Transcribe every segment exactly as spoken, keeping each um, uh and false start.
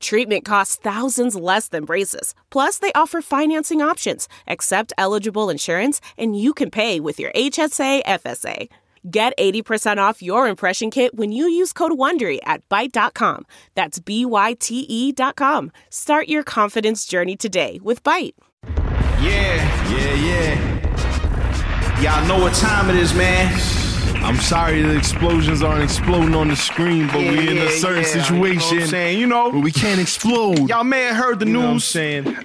Treatment costs thousands less than braces. Plus, they offer financing options, accept eligible insurance, and you can pay with your H S A, F S A. Get eighty percent off your impression kit when you use code WONDERY at Byte dot com. That's B Y T E dot com. Start your confidence journey today with Byte. Yeah, yeah, yeah. Y'all know what time it is, man. I'm sorry the explosions aren't exploding on the screen, but yeah, we're in yeah, a certain yeah. situation, you know, saying, you know, where we can't explode. Y'all may have heard the you news. Know what I'm saying.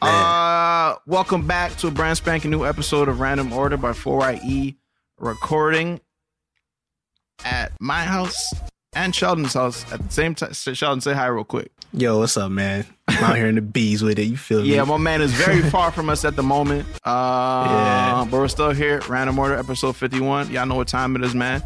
Uh, welcome back to a brand spanking new episode of Random Order by four I E. Recording at my house and Sheldon's house at the same time. Sheldon, say hi real quick. Yo, what's up, man? I'm out here in the bees with it. You feel me? Yeah, my man is very far from us at the moment. Uh, yeah. But we're still here. Random Order, episode fifty-one. Y'all know what time it is, man.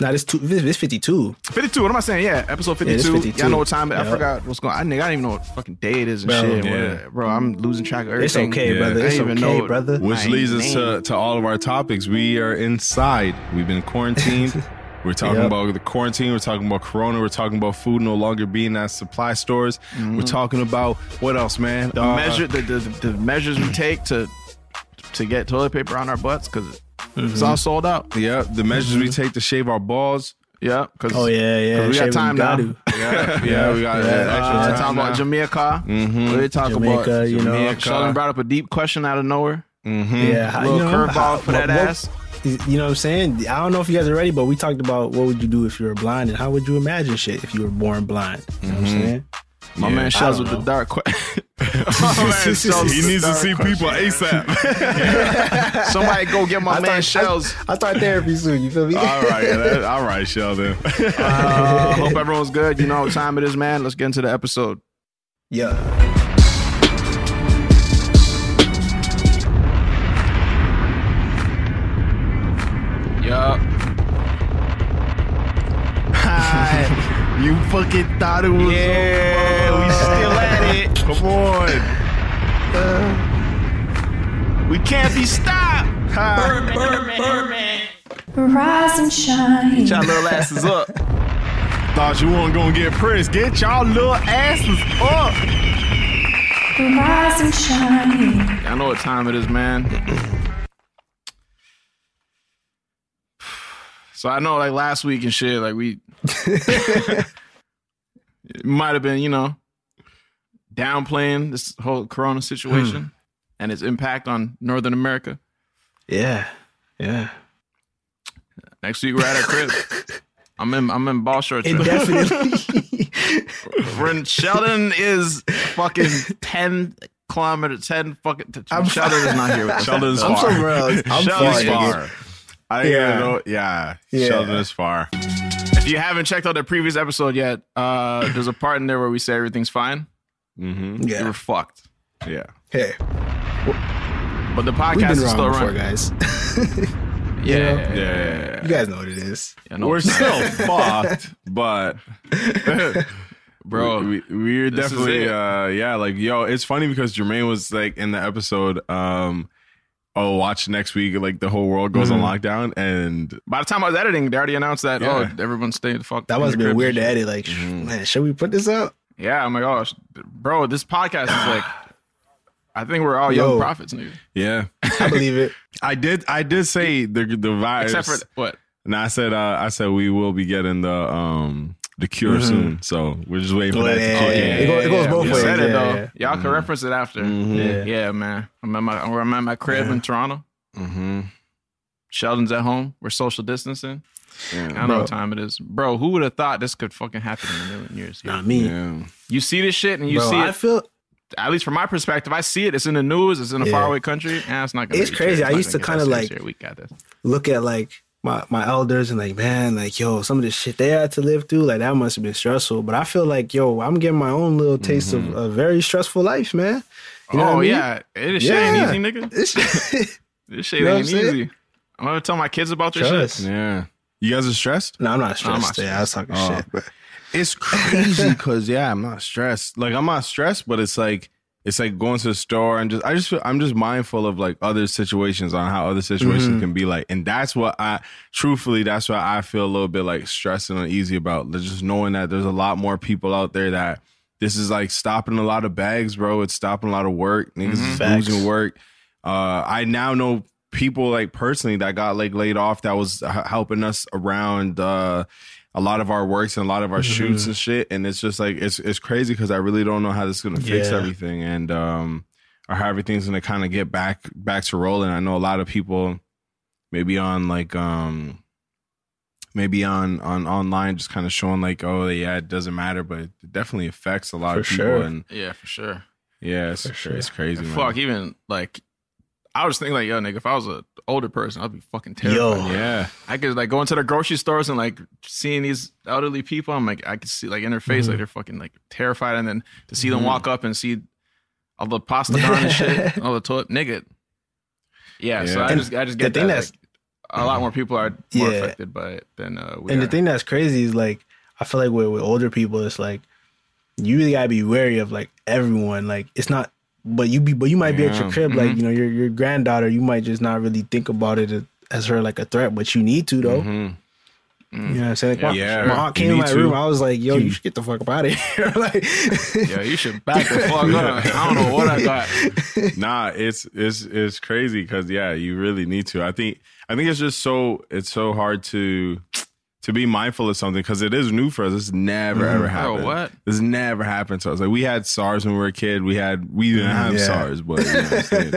Nah, this two, this, this fifty-two. fifty-two, what am I saying? Yeah, episode fifty-two. Yeah, fifty-two. Y'all know what time it is. Yep. I forgot what's going on. I, nigga, I don't even know what fucking day it is and bro, shit. Yeah. Bro, I'm losing track of everything. It's okay, yeah. brother. It's I even okay, know brother. Which leads us to, to all of our topics. We are inside. We've been quarantined. We're talking yep. about the quarantine. We're talking about Corona. We're talking about food no longer being at supply stores. Mm-hmm. We're talking about, what else, man? The, uh, measure, the, the, the measures we take to, to get toilet paper on our butts because... Mm-hmm. It's all sold out. Yeah, the measures mm-hmm. we take to shave our balls. Yeah, cause, oh yeah, yeah. Cause we got time now. yeah, yeah, we got yeah. Uh, extra time. Talking about Jamaica. Mm-hmm. We talk Jamaica, about you Jamaica. know. Sheldon brought up a deep question out of nowhere. Mm-hmm. Yeah, a little you know, curveball for that what, ass. You know what I'm saying? I don't know if you guys are ready, but we talked about what would you do if you were blind, and how would you imagine shit if you were born blind. You know mm-hmm. what I'm saying? My yeah, man Sheldon with know. the dark question. oh, he needs to see question. people ASAP. yeah. Somebody go get my I man Shells. I, I start therapy soon. You feel me? all right, that, all right, Sheldon. uh, hope everyone's good. You know what time it is, man. Let's get into the episode. Yeah. Yup. Hi. You fucking thought it was yeah. over. We still at it. Come on. Uh, we can't be stopped. Burn, burn, burn. Rise and shine. Get y'all little asses up. Thought you weren't going to get pressed. Get y'all little asses up. Rise and shine. Y'all know what time it is, man. So I know, like, last week and shit, like, we... it might have been, you know... downplaying this whole Corona situation mm. and its impact on Northern America. Yeah, yeah. Next week we're at our crib. I'm in. I'm in ball shorts. Indefinitely. Friend Sheldon is fucking ten kilometers. Ten fucking. T- I'm Sheldon is not here. With Sheldon's I'm far. So I'm Sheldon's far. far. I yeah. know. Yeah. yeah. Sheldon is far. If you haven't checked out the previous episode yet, uh, there's a part in there where we say everything's fine. Mm-hmm. Yeah. You were fucked. Yeah. Hey. Well, but the podcast is still running, guys. yeah, you know? yeah, yeah, yeah. You guys know what it is. Yeah, no, we're still fucked, but bro, we, we, we're definitely uh, yeah. Like, yo, it's funny because Jermaine was like in the episode. Um, oh, watch next week. Like the whole world goes mm-hmm. on lockdown, and by the time I was editing, they already announced that. Yeah. Oh, everyone's staying fucked. That must have been weird to edit. Like, mm-hmm. man, should we put this up? Yeah, oh my gosh. Bro, this podcast is like, I think we're all Yo, young prophets, nigga. Yeah. I believe it. I did I did say the the virus. Except for what? And I said uh, I said we will be getting the um the cure mm-hmm. soon. So we're just waiting for yeah, that to yeah, yeah, yeah. It goes, it goes yeah, both ways. Said it, yeah, though. Yeah. Y'all mm-hmm. can reference it after. Mm-hmm. Yeah. yeah, man. I'm at my, I'm at my crib yeah. in Toronto. Mm-hmm. Sheldon's at home. We're social distancing. Damn, I don't bro. know what time it is. Bro, who would have thought this could fucking happen in a million years? Not me. Yeah. You see this shit and you bro, see I it. Feel, at least from my perspective, I see it. It's in the news. It's in a yeah. faraway country. And it's not going to It's crazy. I used to kind of like we got this. look at like my, my elders and like, man, like, yo, some of this shit they had to live through, like that must have been stressful. But I feel like, yo, I'm getting my own little taste mm-hmm. of a very stressful life, man. You know oh, I mean? yeah. It shit yeah. ain't easy, nigga. This shit you know ain't easy. I'm going to tell my kids about this Trust. shit. Yeah. You guys are stressed? No, I'm not stressed. I'm not stressed. Yeah, I was talking oh. shit. But. It's crazy because, yeah, I'm not stressed. Like, I'm not stressed, but it's like, it's like going to the store and just, I just, feel, I'm just mindful of like other situations on how other situations mm-hmm. can be like. And that's what I, truthfully, that's why I feel a little bit like stressed and uneasy about. Just knowing that there's a lot more people out there that this is like stopping a lot of bags, bro. It's stopping a lot of work. Niggas mm-hmm. is losing work. Uh, I now know people like personally that got like laid off that was h- helping us around, uh, a lot of our works and a lot of our shoots mm-hmm. and shit. And it's just like, it's it's crazy because I really don't know how this is going to fix yeah. everything and um, or how everything's going to kind of get back back to rolling. I know a lot of people maybe on like, um, maybe on, on online just kind of showing like, oh, yeah, it doesn't matter, but it definitely affects a lot for of people. Sure. And yeah, for sure. Yeah, it's, for sure. it's crazy, and man. Fuck, even like, I was thinking like, yo, nigga, if I was an older person, I'd be fucking terrified. Yo. Yeah. I could like go into the grocery stores and like seeing these elderly people. I'm like, I could see like in their face, mm-hmm. like they're fucking like terrified. And then to see mm-hmm. them walk up and see all the pasta gone and shit, all the toilet, nigga. Yeah, yeah. So I and just, I just get the thing that, that's, like, a lot more people are more yeah. affected by it than uh, we And are. The thing that's crazy is like, I feel like with, with older people, it's like, you really gotta be wary of like everyone. Like it's not, But you be, but you might be yeah. at your crib, mm-hmm. like you know your your granddaughter. You might just not really think about it as her like a threat, but you need to though. Mm-hmm. Mm-hmm. You know what I'm saying? Like, yeah, my, yeah. my aunt came in my to. room. I was like, "Yo, you, you should get the fuck up out of here!" Like, yeah, you should back the fuck up. I don't know what I got. Nah, it's it's it's crazy because yeah, you really need to. I think I think it's just so it's so hard to. To be mindful of something because it is new for us. This never mm-hmm. ever happened. Oh, what? This never happened to us. Like we had SARS when we were a kid. We had we didn't have yeah. SARS, but you know what I'm saying?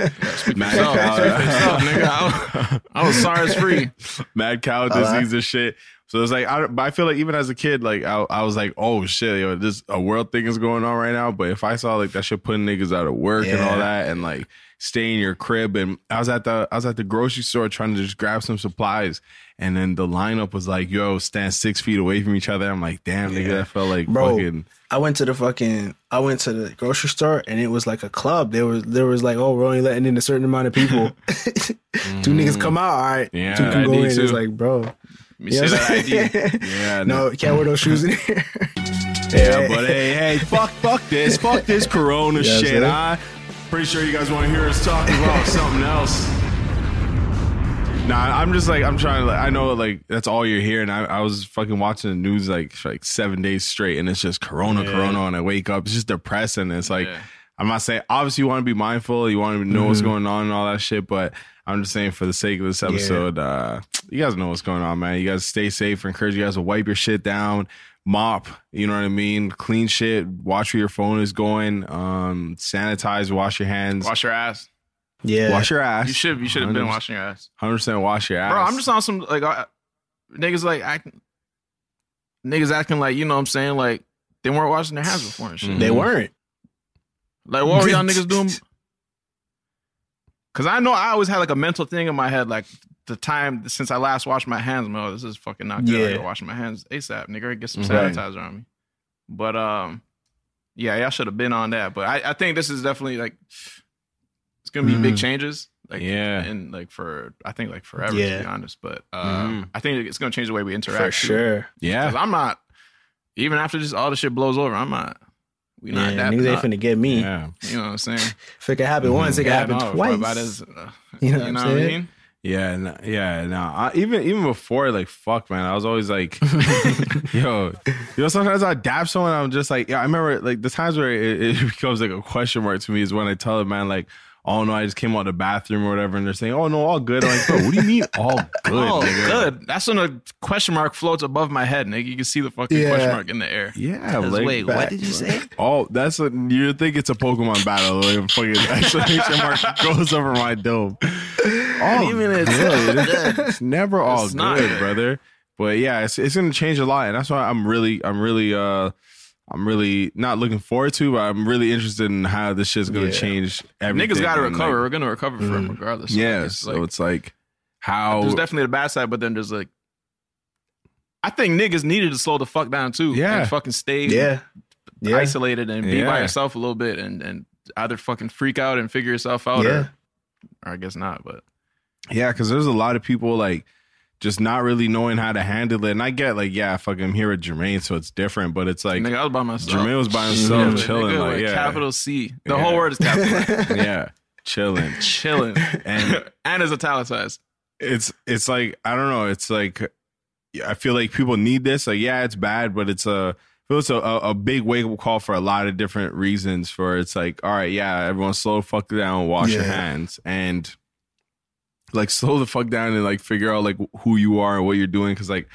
Mad cow, nigga. I was SARS free. Mad cow disease and shit. So it's like I, I feel like even as a kid, like I, I was like, oh shit, yo, this a world thing is going on right now. But if I saw like that shit putting niggas out of work yeah. and all that, and like stay in your crib, and I was at the I was at the grocery store trying to just grab some supplies. And then the lineup was like, yo, stand six feet away from each other. I'm like, damn, nigga, yeah. that felt like Bro, fucking. I went to the fucking, I went to the grocery store and it was like a club. There was, there was like, oh, we're only letting in a certain amount of people. mm-hmm. Two niggas come out, all right. Yeah, two can go in. Too. It's like, bro. Me you know that I D. yeah, no, no, can't wear those shoes in here. yeah, but hey, hey, fuck, fuck this, fuck this corona yeah, shit. I'm pretty sure you guys want to hear us talking about something else. Nah, I'm just like I'm trying to. Like, I know like that's all you're hearing. I, I was fucking watching the news like for, like seven days straight, and it's just corona, yeah. corona. And I wake up, it's just depressing. It's like yeah. I'm not saying. Obviously, you want to be mindful. You want to know mm-hmm. what's going on and all that shit. But I'm just saying for the sake of this episode, yeah. uh, you guys know what's going on, man. You guys stay safe. I encourage you guys to wipe your shit down, mop. You know what I mean? Clean shit. Watch where your phone is going. Um, sanitize. Wash your hands. Wash your ass. Yeah, wash your ass. You should you should have been washing your ass. one hundred percent wash your ass, bro. I'm just on some like uh, niggas like acting, niggas acting like you know what I'm saying like they weren't washing their hands before and shit. Mm-hmm. They weren't. Like what were y'all niggas doing? Because I know I always had like a mental thing in my head like the time since I last washed my hands, man, this is fucking not good. Yeah. I gotta wash my hands ASAP, nigga. Get some right. sanitizer on me. But um, yeah, y'all should have been on that. But I, I think this is definitely like. Gonna be mm. big changes like yeah and like for I think like forever yeah. to be honest but um mm. I think it's gonna change the way we interact for sure too. Yeah because I'm not even after just all the shit blows over I'm not we not yeah, that niggas ain't finna get me yeah. you know what I'm saying if it can happen mm. once it yeah, can happen no, twice about as, uh, you know, you what, know what I mean yeah no, yeah no I, even even before like fuck man I was always like yo you know sometimes I dab someone I'm just like yeah I remember like the times where it, it becomes like a question mark to me is when I tell a man like oh no, I just came out of the bathroom or whatever, and they're saying, oh no, all good. I'm like, bro, what do you mean all good? All nigga? Good. That's when a question mark floats above my head, nigga. You can see the fucking yeah. question mark in the air. Yeah, like, wait, back, what did you bro. say? Oh, that's what you think it's a Pokemon battle. Like, fucking exclamation mark goes over my dome. Oh, even it's, good. It's never all it's good, good, brother. But yeah, it's it's gonna change a lot, and that's why I'm really, I'm really, uh, I'm really not looking forward to, but I'm really interested in how this shit's going to yeah. change everything. Niggas got to recover. Like, we're going to recover from mm, it regardless. Yeah, like, so it's like how... There's definitely the bad side, but then there's like... I think niggas needed to slow the fuck down too. Yeah. And fucking stay yeah. isolated and be yeah. by yourself a little bit and, and either fucking freak out and figure yourself out, yeah. or, or I guess not. But yeah, because there's a lot of people like just not really knowing how to handle it. And I get like, yeah, fuck, I'm here with Jermaine, so it's different. But it's like, nigga, I was by myself. Jermaine was by himself, yeah, chilling. Nigga, like, like, yeah. Capital C. The yeah. whole word is capital. yeah, chilling, chilling, and and is italicized. It's it's like I don't know. It's like I feel like people need this. Like, yeah, it's bad, but it's a it was a, a big wake up call for a lot of different reasons. For it's like, all right, yeah, everyone slow the fuck down, wash yeah. your hands, and like slow the fuck down and like figure out like who you are and what you're doing. Because like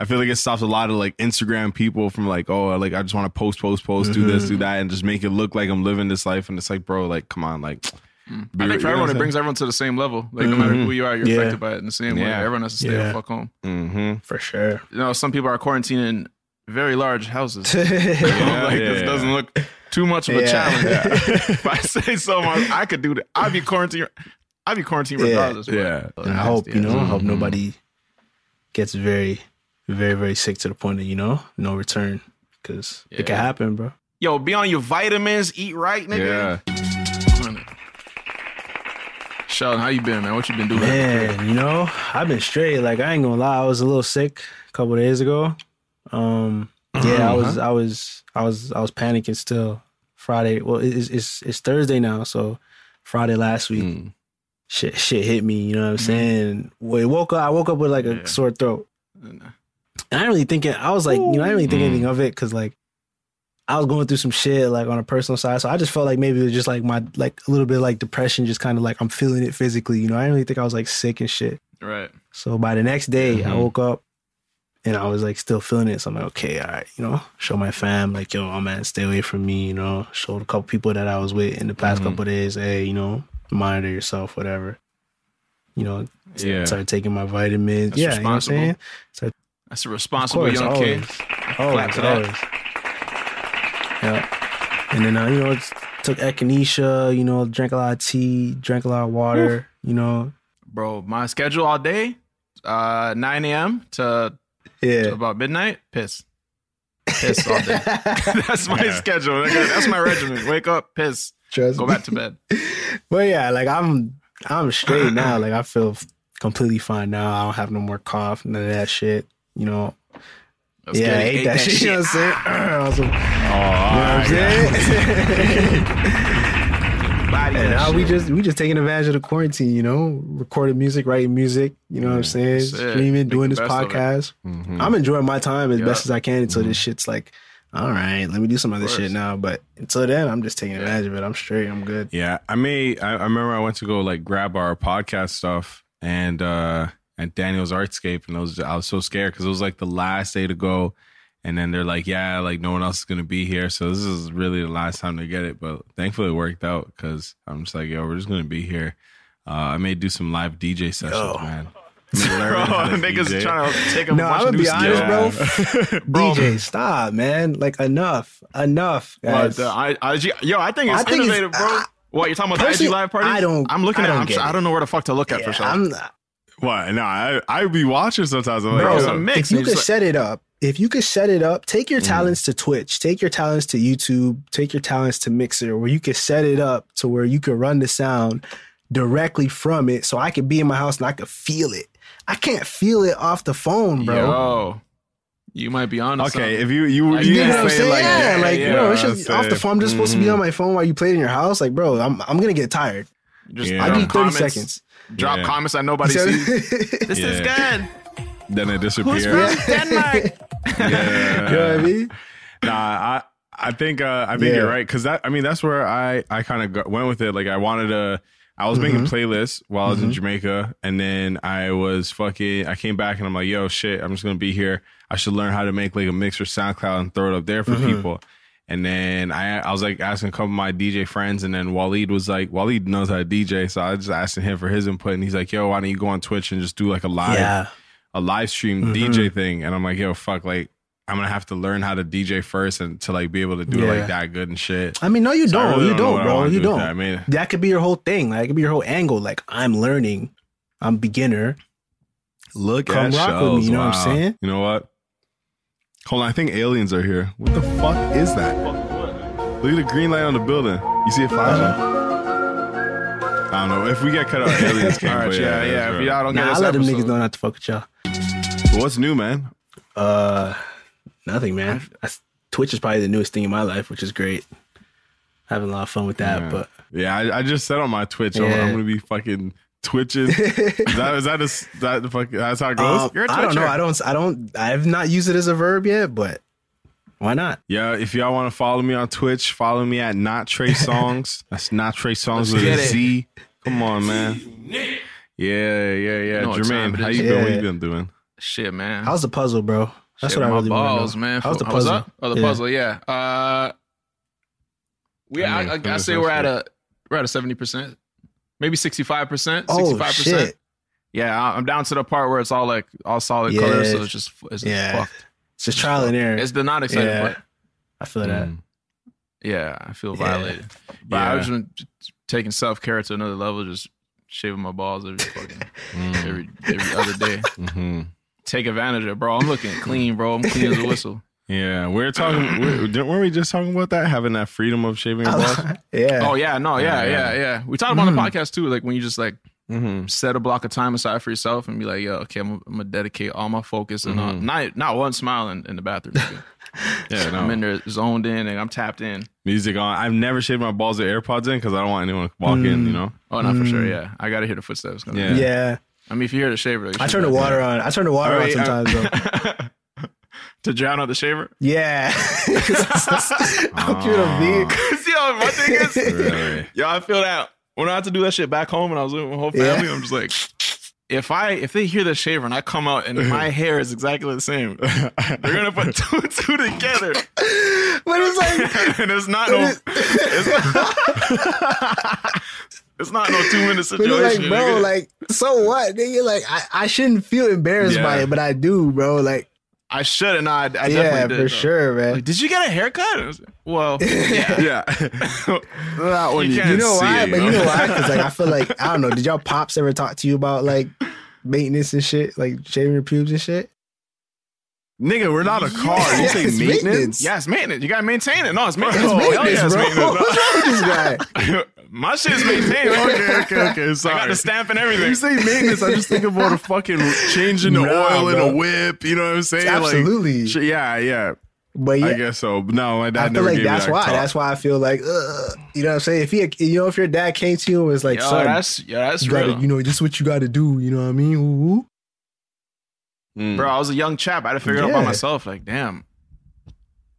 I feel like it stops a lot of like Instagram people from like, oh, like I just want to post, post, post, mm-hmm. do this, do that, and just make it look like I'm living this life. And it's like, bro, like come on, like. Mm. I think for everyone, it brings everyone to the same level. Like, mm-hmm. no matter who you are, you're yeah. affected by it in the same yeah. way. Everyone has to stay yeah. the fuck home. Mm-hmm. For sure. You know, some people are quarantining very large houses. yeah, like, yeah, this yeah. doesn't look too much of a yeah. challenge. Yeah. If I say so much, I could do that. I'd be quarantined. I'd be quarantined regardless. Yeah. yeah. And I hope, you know, mm-hmm. I hope nobody gets very, very, very sick to the point that, you know, no return. Because yeah. it could happen, bro. Yo, be on your vitamins. Eat right, nigga. Yeah. Sheldon, how you been, man? What you been doing? Man, you know, I've been straight. Like, I ain't gonna lie, I was a little sick a couple of days ago. Um, uh-huh, yeah, I was, uh-huh. I was, I was, I was panicking still. Friday, well, it's it's, it's Thursday now, so Friday last week, mm. shit, shit hit me. You know what I'm saying? Well, woke up, I woke up with like a yeah. sore throat, and I didn't really think it. I was like, Ooh. you know, I didn't really think mm. anything of it because like I was going through some shit like on a personal side. So I just felt like maybe it was just like my, like a little bit like depression, just kind of like I'm feeling it physically. You know, I didn't really think I was like sick and shit. Right. So by the next day mm-hmm. I woke up and I was like still feeling it. So I'm like, okay, all right, you know, show my fam like, yo, I'm at, stay away from me, you know, showed a couple people that I was with in the past mm-hmm. couple of days. Hey, you know, monitor yourself, whatever, you know, yeah. started taking my vitamins. That's yeah. You know what I'm saying? Started, That's a responsible course, young always. kid. Always, always. Yeah. And then, uh, you know, took echinacea, you know, drank a lot of tea, drank a lot of water, Oof. you know. Bro, my schedule all day, uh, nine a.m. to, yeah. to about midnight, piss. Piss all day. That's my yeah. schedule. That's my regimen. Wake up, piss. Trust Go me. back to bed. But yeah, like I'm I'm straight now. Like I feel completely fine now. I don't have no more cough, none of that shit, you know. Let's yeah, I ate, ate that, that shit. You know what I'm saying? Ah. Awesome. Oh, you know what I'm saying? Body and now shit. we just we just taking advantage of the quarantine, you know, recording music, writing music, you know yeah, what I'm saying? Streaming, Make doing this podcast. Mm-hmm. I'm enjoying my time as yeah. best as I can until mm-hmm. this shit's like, all right, let me do some other shit now. But until then, I'm just taking advantage yeah. of it. I'm straight. I'm good. Yeah, I mean, I, I remember I went to go like grab our podcast stuff and. uh At Daniel's Artscape, and I was I was so scared because it was like the last day to go, and then they're like, yeah, like no one else is gonna be here, so this is really the last time to get it. But thankfully, it worked out because I'm just like, yo, we're just gonna be here. Uh, I may do some live D J sessions, yo. man. Bro, niggas trying to take a no, bunch I'm gonna of be honest, yeah. bro. D J, stop, man. Like enough, enough, guys. But, uh, I, I, yo, I think it's I think innovative, it's, bro. Uh, what you talking about? The I G live party? I don't. I'm looking I don't at. It. I'm, I don't know where the fuck to look at yeah, for sure. I'm not. What? No, I I be watching sometimes. I'm like, bro, it's a mix. If you could like... set it up, if you could set it up, take your talents mm. to Twitch, take your talents to YouTube, take your talents to Mixer, where you could set it up to where you could run the sound directly from it, so I could be in my house and I could feel it. I can't feel it off the phone, bro. Yo, you might be on. Okay, something. if you you like, you, you know what I'm saying? Like, yeah, yeah, like yeah, bro, it's just off the phone. I'm just mm-hmm. supposed to be on my phone while you played in your house. Like, bro, I'm I'm gonna get tired. Just yeah. I need thirty comments. seconds. Drop yeah. comments that nobody sees. This yeah. is good. Then it disappears. Who's from Denmark? yeah. You know what I mean? Nah, I, I think uh, I think yeah. you're right. Because that I mean, that's where I, I kind of went with it. Like I wanted to, I was mm-hmm. making playlists while I was mm-hmm. in Jamaica. And then I was fucking, I came back and I'm like, yo, shit, I'm just going to be here. I should learn how to make like a Mixer SoundCloud and throw it up there for mm-hmm. people. And then I I was like asking a couple of my D J friends, and then Waleed was like, Waleed knows how to D J, so I was just asking him for his input, and he's like, yo, why don't you go on Twitch and just do like a live yeah. a live stream mm-hmm. D J thing? And I'm like, yo, fuck, like I'm gonna have to learn how to D J first and to like be able to do yeah. like that good and shit. I mean, no, you so don't, really you don't, don't bro, you do don't. That. I mean, that could be your whole thing, like it could be your whole angle. Like I'm learning, I'm beginner. Look, come at rock shells. with me, you know wow. what I'm saying? You know what? Hold on, I think aliens are here. What the fuck is that? Look at the green light on the building. You see a flash? Uh-huh. I don't know. If we get cut out, aliens can't right, play. Yeah, yeah. yeah. If y'all don't nah, get us, I let them niggas know not to fuck with y'all. But what's new, man? Uh, nothing, man. I, Twitch is probably the newest thing in my life, which is great. Having a lot of fun with that, yeah. but yeah, I, I just said on my Twitch, yeah. I'm gonna be fucking twitching. Is that is that, a, is that the fucking that's how it goes? Um, You're a Twitcher. I don't know. I don't. I don't. I've not used it as a verb yet, but why not? Yeah, if y'all want to follow me on Twitch, follow me at Not Trey Songs. That's Not Trey Songs with a Z. Come on, man. Yeah, yeah, yeah. No, Jermaine, how you been? Yeah. What you been doing? Shit, man. How's the puzzle, bro? That's Shit, what I really balls, want to know. Man. How's the puzzle? Up? Oh, the yeah. puzzle. Yeah. Uh, We, I, mean, I, I, I say we're at a we're at a seventy percent, maybe sixty five percent, sixty five percent. Yeah, I'm down to the part where it's all like all solid yeah. colors, so it's just it's yeah. just fucked. It's just trial and error. It's the not exciting yeah. part. I feel that. Mm. Yeah, I feel violated. Yeah. But yeah. I was just taking self care to another level, just shaving my balls every fucking mm. every every other day. Mm-hmm. Take advantage of it, bro. I'm looking clean, bro. I'm clean as a whistle. Yeah, we're talking. Weren't we just talking about that? Having that freedom of shaving your balls? yeah. Oh yeah, no, yeah, yeah, yeah. yeah. We talked about mm. on the podcast too. Like when you just like mm-hmm. set a block of time aside for yourself and be like, yo, okay, I'm, I'm gonna dedicate all my focus mm-hmm. and all, not not one smile in, in the bathroom. yeah, no. I'm in there zoned in and I'm tapped in. Music on. I've never shaved my balls with AirPods in because I don't want anyone to walk mm. in. You know? Oh, not mm. for sure. Yeah, I gotta hear the footsteps. Yeah. yeah. I mean, if you hear the shaver, like, I turn the water on. I turn the water right, on sometimes though. To drown out the shaver? Yeah. I'm cute to be. Because, yo, my thing is, really? yo, I feel that when I had to do that shit back home and I was living with my whole family, yeah. I'm just like, if I if they hear the shaver and I come out and my hair is exactly the same, they're going to put two and two together. But it's like. and it's not no. It's not. It's not no two-minute situation. Like, bro, nigga. like, so what? Nigga, like, I, I shouldn't feel embarrassed yeah. by it, but I do, bro. Like. I should have not. I, I yeah, definitely did. Yeah, for sure, man. Like, did you get a haircut? Well, yeah. yeah. Not when you, you, you know why? It, but you know why? Because like, I feel like, I don't know, did y'all pops ever talk to you about like maintenance and shit? Like shaving your pubes and shit? Nigga, we're not a car. Yeah, you yeah, say it's maintenance? maintenance? Yeah, it's maintenance. You got to maintain it. No, it's maintenance. It's maintenance, oh, yeah, bro. It's maintenance. What's wrong with this guy? My shit's maintained. okay, okay, okay. Sorry. I got the stamp and everything. You say maintenance, I just think about a fucking changing the no, oil bro. in a whip. You know what I'm saying? Absolutely. Like, yeah, yeah. But yeah, I guess so. No, my dad I feel never like gave that's me that why. Talk. That's why I feel like, ugh. You know what I'm saying? If he, you know, if your dad came to you and was like, yo, son, that's, yo, that's you gotta, real. You know, this is what you got to do. You know what I mean? Ooh, ooh. Mm. Bro, I was a young chap. I had to figure yeah. it out by myself. Like, damn.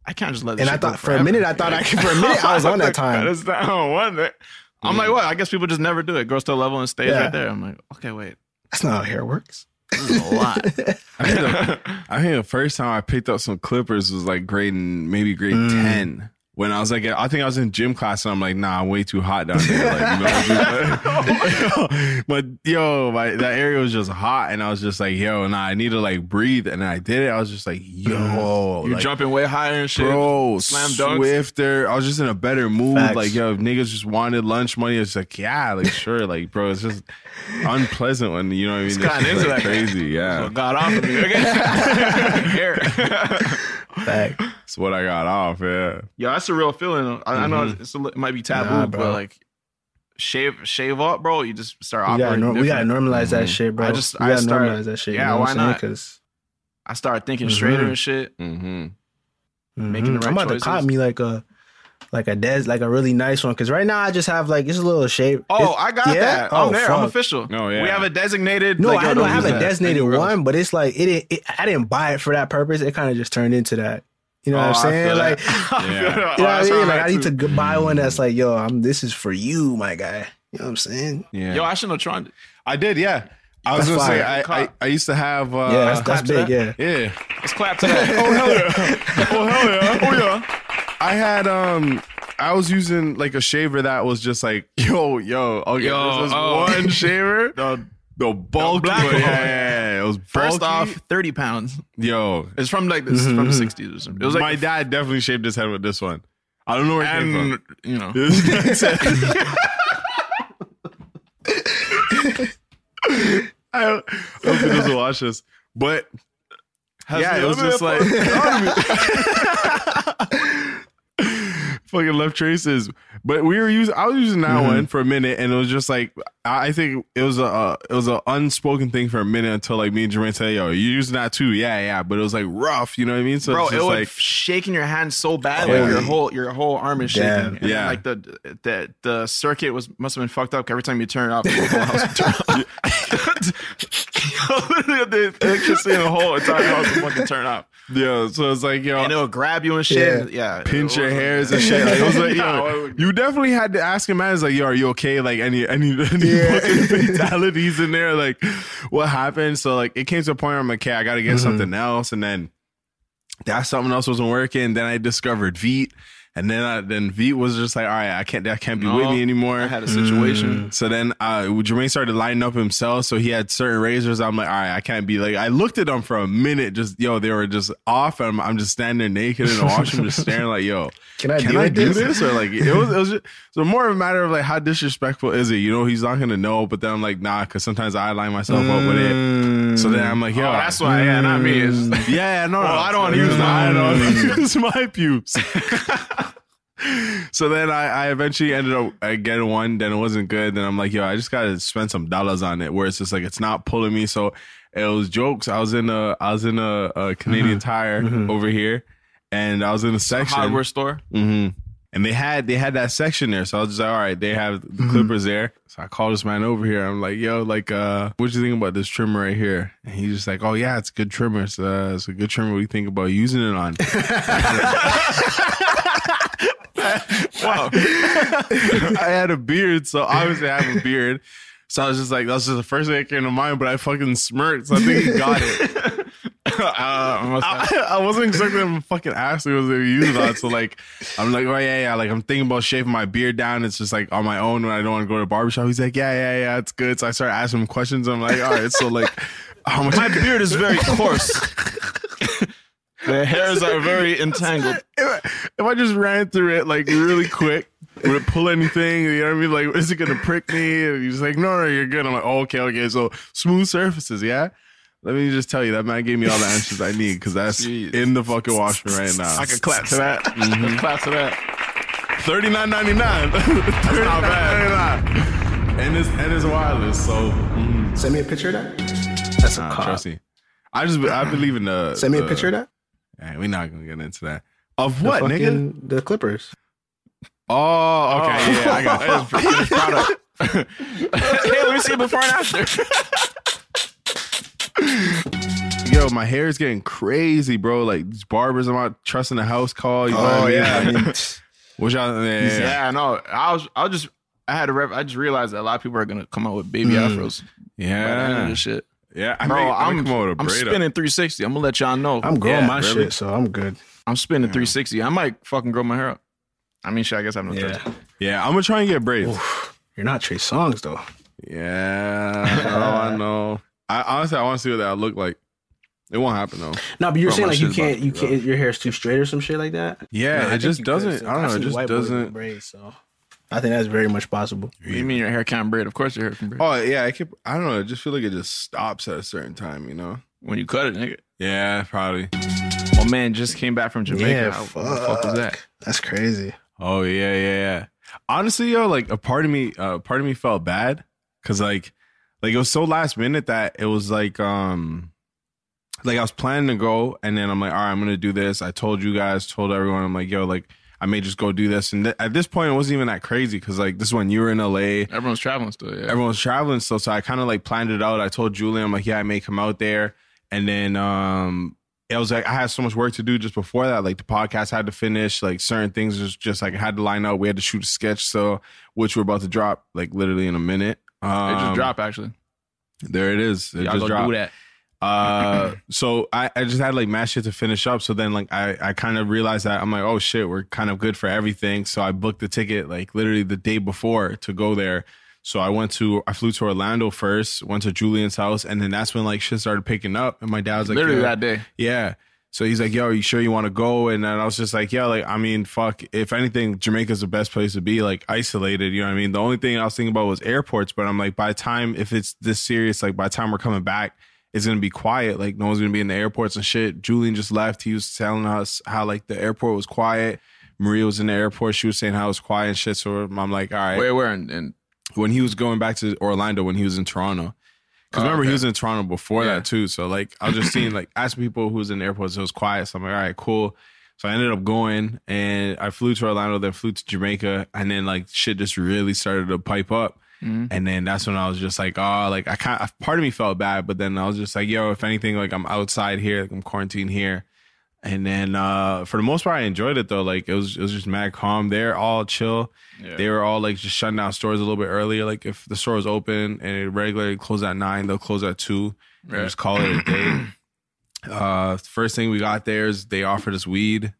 I can't just let this and shit I thought for forever. a minute I thought I could for a minute I was on that time. That's not one that. I'm mm. like, what? I guess people just never do it. Girls to a level and stays yeah. right there. I'm like, okay, wait. That's not how hair works. This is a lot. I, think the, I think the first time I picked up some clippers was like grade, maybe grade mm. ten. When I was like, I think I was in gym class and I'm like, nah, I'm way too hot down there. Like, you know, but, yo, but yo, my, that area was just hot. And I was just like, yo, nah, I need to like breathe. And I did it. I was just like, yo. You're like, jumping way higher and shit. Bro, slam dunks. Swifter. I was just in a better mood. Facts. Like, yo, if niggas just wanted lunch money, it's like, yeah, like, sure. Like, bro, it's just unpleasant when, you know what I mean? It's kind of like, like, crazy. Yeah. So got off of me. Here. Fact. That's what I got off, yeah. Yo, that's a real feeling. I, mm-hmm. I know it's a, it might be taboo, nah, but like shave shave up, bro. You just start operating. We gotta, norm- we gotta normalize mm-hmm. that shit, bro. I just we I gotta start, normalize that shit. Yeah, you know why not? Because I started thinking mm-hmm. straighter and shit. Mm-hmm. Making the right I'm about choices. To cop me like a like a des like a really nice one. Because right now I just have like it's a little shape. Oh, it's, I got yeah? that. I'm oh, there. Fuck. I'm official. No, yeah. We have a designated. No, like, I don't have a designated one, but it's like it, it, it. I didn't buy it for that purpose. It kind of just turned into that. You know oh, what I'm saying? Like, yeah. you know what I mean? Like, I need to go buy one that's like, yo, I'm, this is for you, my guy. You know what I'm saying? Yeah. Yo, I shouldn't have tried it. I did, yeah. I that's was going to say, I, I I used to have... Uh, yeah, that's, that's big, that. yeah. Yeah. Let's clap to that. oh, hell yeah. Oh, hell yeah. Oh, yeah. I had... um. I was using, like, a shaver that was just like, yo, yo. Okay, yo, there's this oh. one shaver. the, the bulky the black one. one. Yeah, yeah, yeah. It was first bulky. off thirty pounds. Yo, it's from like this mm-hmm. from the sixties or something. It was like my f- dad definitely shaved his head with this one. I don't know where and, it came from. You know, I don't hope he doesn't watch this, but yeah, it was just like. fucking left traces. But we were using, I was using that mm-hmm. one for a minute, and it was just like, I think it was a uh, it was an unspoken thing for a minute until like me and Jermaine said, yo, you using that too? Yeah, yeah. But it was like rough, you know what I mean? So bro, it was like shaking your hand so bad, yeah. like your whole your whole arm is shaking. Damn. And yeah, like the the the circuit was must have been fucked up. Every time you turn it up, the whole house would turn up. The electricity in the whole entire house would fucking turn up. Yeah, so it's like, yo, and it'll grab you and shit. Yeah, yeah, pinch your hairs and shit. Like, it was like, yo, no, you definitely had to ask him. Man, it's like, yo, are you okay? Like any any. any yeah. fatalities in there, like what happened. So like it came to a point where I'm like, okay, I gotta get mm-hmm. something else, and then that something else wasn't working. Then I discovered Veet, and then I, then Veet was just like, all right, I can't that can't be no, with me anymore. I had a situation. Mm. So then uh, Jermaine started lining up himself. So he had certain razors. I'm like, all right, I can't be like. I looked at them for a minute, just yo, they were just off. And I'm, I'm just standing there naked in the washroom, just staring like, yo. Can I, Can do, I do this? Or like, it was, it was just, so more of a matter of like, how disrespectful is it? You know, he's not going to know, but then I'm like, nah, because sometimes I line myself mm. up with it. So then I'm like, yo. Oh, that's why, mm. yeah, not me. It's just, yeah, no, well, no. I don't want to use my, I don't want to use my pubes. So then I, I eventually ended up I get one, then it wasn't good. Then I'm like, yo, I just got to spend some dollars on it where it's just like, it's not pulling me. So it was jokes. I was in a, I was in a, a Canadian mm-hmm. Tire mm-hmm. over here. And I was in a section a hardware store, mm-hmm. and they had they had that section there. So I was just like, all right, they have the mm-hmm. clippers there. So I called this man over here. I'm like, yo, like, uh, what do you think about this trimmer right here? And he's just like, oh yeah, it's a good trimmer. It's, uh, it's a good trimmer. What do you think about using it on? Wow, I had a beard, so obviously I have a beard. So I was just like, that's just the first thing that came to mind. But I fucking smirked. So I think he got it. Uh, I, I wasn't expecting him to fucking ask me what they use on. So like, I'm like, oh yeah, yeah. Like I'm thinking about shaving my beard down. It's just like on my own when I don't want to go to the barbershop. He's like, yeah, yeah, yeah, it's good. So I started asking him questions. I'm like, all right, so like, how much? My beard is very coarse. The hairs are very entangled. If I just ran through it like really quick, would it pull anything? You know what I mean? Like, is it gonna prick me? And he's like, no, no, you're good. I'm like, oh, okay, okay. So smooth surfaces, yeah. Let me just tell you, that man gave me all the answers I need because that's Jeez. in the fucking washroom right now. I can clap to that. Mm-hmm. I can clap to that. thirty-nine ninety-nine That's not bad. And it's, and it's wireless, so. Mm. Send me a picture of that. That's a nah, cop. Trust me. I just, I believe in the. Send me the, a picture of that? Hey, we're not going to get into that. Of what, the fucking, nigga? The Clippers. Oh, okay. Oh. Yeah, I got it. Product. Hey, let me see it before and after. Yo, my hair is getting crazy, bro. Like these barbers, I'm not trusting the house call. You know oh what I mean? yeah, I mean, which I yeah, yeah, no. I was, I was just, I had a rep. I just realized that a lot of people are gonna come out with baby mm. afros. Yeah, this shit. Yeah, I bro, make, I'm, I'm, I'm, I'm spinning three sixty I'm gonna let y'all know. I'm growing yeah, my really. shit, so I'm good. I'm spinning yeah. three sixty I might fucking grow my hair up. I mean, shit. I guess I'm gonna. Yeah. yeah, I'm gonna try and get braids. Oof, you're not Trey Songz though. Yeah, oh, I know. I, honestly, I want to see what that look like. It won't happen though. No, but you're Bro, saying like you can't, you can't. Your hair's too straight or some shit like that. Yeah, yeah it just doesn't. I don't know. It just doesn't. Braids, so I think that's very much possible. What do you mean your hair can't braid? Of course your hair can braid. Oh yeah, I keep. I don't know. I just feel like it just stops at a certain time. You know, when you cut it, nigga. Yeah, probably. Oh man, just came back from Jamaica. Yeah, How, fuck. What the fuck was that? That's crazy. Oh yeah, yeah, yeah. Honestly, yo, like a part of me, uh, part of me felt bad because like. Like, it was so last minute that it was like, um, like I was planning to go. And then I'm like, all right, I'm going to do this. I told you guys, told everyone. I'm like, yo, like, I may just go do this. And th- at this point, it wasn't even that crazy. Because, like, this one, you were in L A. Everyone's traveling still, yeah. Everyone's traveling still. So I kind of, like, planned it out. I told Julian, I'm like, yeah, I may come out there. And then um, it was like, I had so much work to do just before that. Like, the podcast had to finish. Like, certain things was just, like, I had to line up. We had to shoot a sketch, so which we're about to drop, like, literally in a minute. Um, it just dropped, actually. There it is. It Y'all just dropped. Do that. Uh, so I, I just had like mad shit to finish up. So then like I, I kind of realized that I'm like, oh shit, we're kind of good for everything. So I booked the ticket like literally the day before to go there. So I went to, I flew to Orlando first, went to Julian's house, and then that's when like shit started picking up. And my dad was like, literally yo. that day. Yeah. So he's like, yo, are you sure you want to go? And then I was just like, yeah, like, I mean, fuck, if anything, Jamaica's the best place to be, like, isolated, you know what I mean? The only thing I was thinking about was airports, but I'm like, by the time, if it's this serious, like, by the time we're coming back, it's going to be quiet. Like, no one's going to be in the airports and shit. Julian just left. He was telling us how, like, the airport was quiet. Maria was in the airport. She was saying how it was quiet and shit. So I'm like, all right. Wait, where? And, and when he was going back to Orlando, when he was in Toronto. Because oh, remember, okay. he was in Toronto before yeah. that, too. So, like, I was just seeing, like, asking people who was in the airport. So it was quiet. So I'm like, all right, cool. So I ended up going, and I flew to Orlando, then flew to Jamaica, and then, like, shit just really started to pipe up. Mm-hmm. And then that's when I was just like, oh, like, I kind of, part of me felt bad, but then I was just like, yo, if anything, like, I'm outside here, like, I'm quarantined here. And then uh, for the most part, I enjoyed it, though. Like, it was it was just mad calm. They're all chill. Yeah. They were all, like, just shutting down stores a little bit earlier. Like, if the store was open and it regularly closed at nine, they'll close at two. Right. Just call it a day. Uh, first thing we got there is they offered us weed.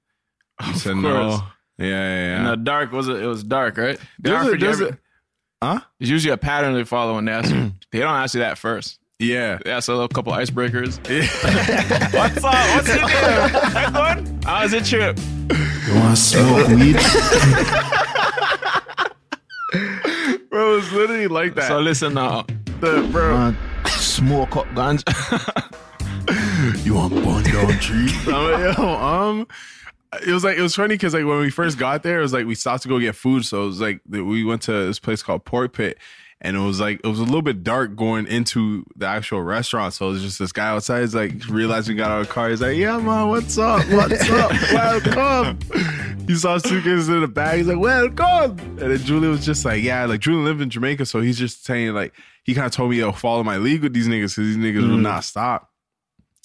We said no. Yeah, yeah, yeah. And the dark was it? It was dark, right? They there's offered a, there's you every, a, huh? There's usually a pattern they follow when they ask you. They don't ask you that first. Yeah. Yeah, so a couple icebreakers. Yeah. What's up? What's your name? Good? How's your trip? You want to smoke weed? Bro, it's literally like that. So listen now. The, bro. Uh, smoke up ganja. You want bun down trees? I'm like, yo, um... It was like, it was funny because like when we first got there, it was like we stopped to go get food. So it was like, we went to this place called Pork Pit. And it was like, it was a little bit dark going into the actual restaurant. So it was just this guy outside. He's like, realized we got out of the car. He's like, yeah, man, what's up? What's up? Welcome. He saw suitcases in the bag. He's like, welcome. And then Julian was just like, yeah, like Julian lived in Jamaica. So he's just saying like, he kind of told me, yo, follow my lead with these niggas because these niggas mm. will not stop.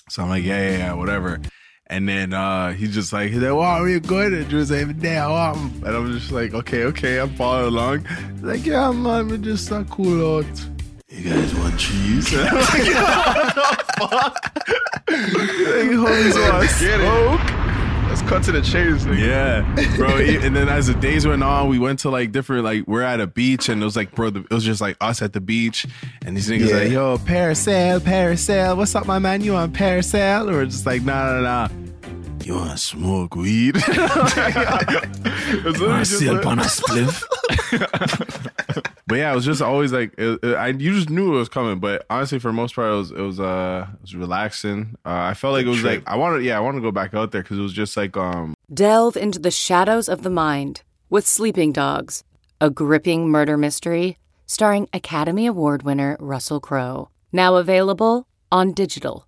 So I'm like, yeah, yeah, yeah, whatever. And then uh, he just like, he's like, wow, we're good. And Drew's like, now and I'm just like, okay, okay, I'm following along. He's like, yeah, man, we just not cool out. You guys want cheese? And I'm like, what the fuck? Homies want smoke? Let's cut to the chase. Like. Yeah, bro. And then as the days went on, we went to like different, like we're at a beach and it was like, bro, it was just like us at the beach. And these niggas yeah. like, yo, parasail, parasail. What's up, my man? You on parasail? Or just like, nah, nah, nah. You want to smoke weed? Like, it was you want to sip on a spliff? But yeah, it was just always like, it, it, I you just knew it was coming. But honestly, for the most part, it was it was uh it was relaxing. Uh, I felt like it was Trip. like I wanted, yeah, I wanted to go back out there because it was just like um. Delve into the shadows of the mind with Sleeping Dogs, a gripping murder mystery starring Academy Award winner Russell Crowe. Now available on digital.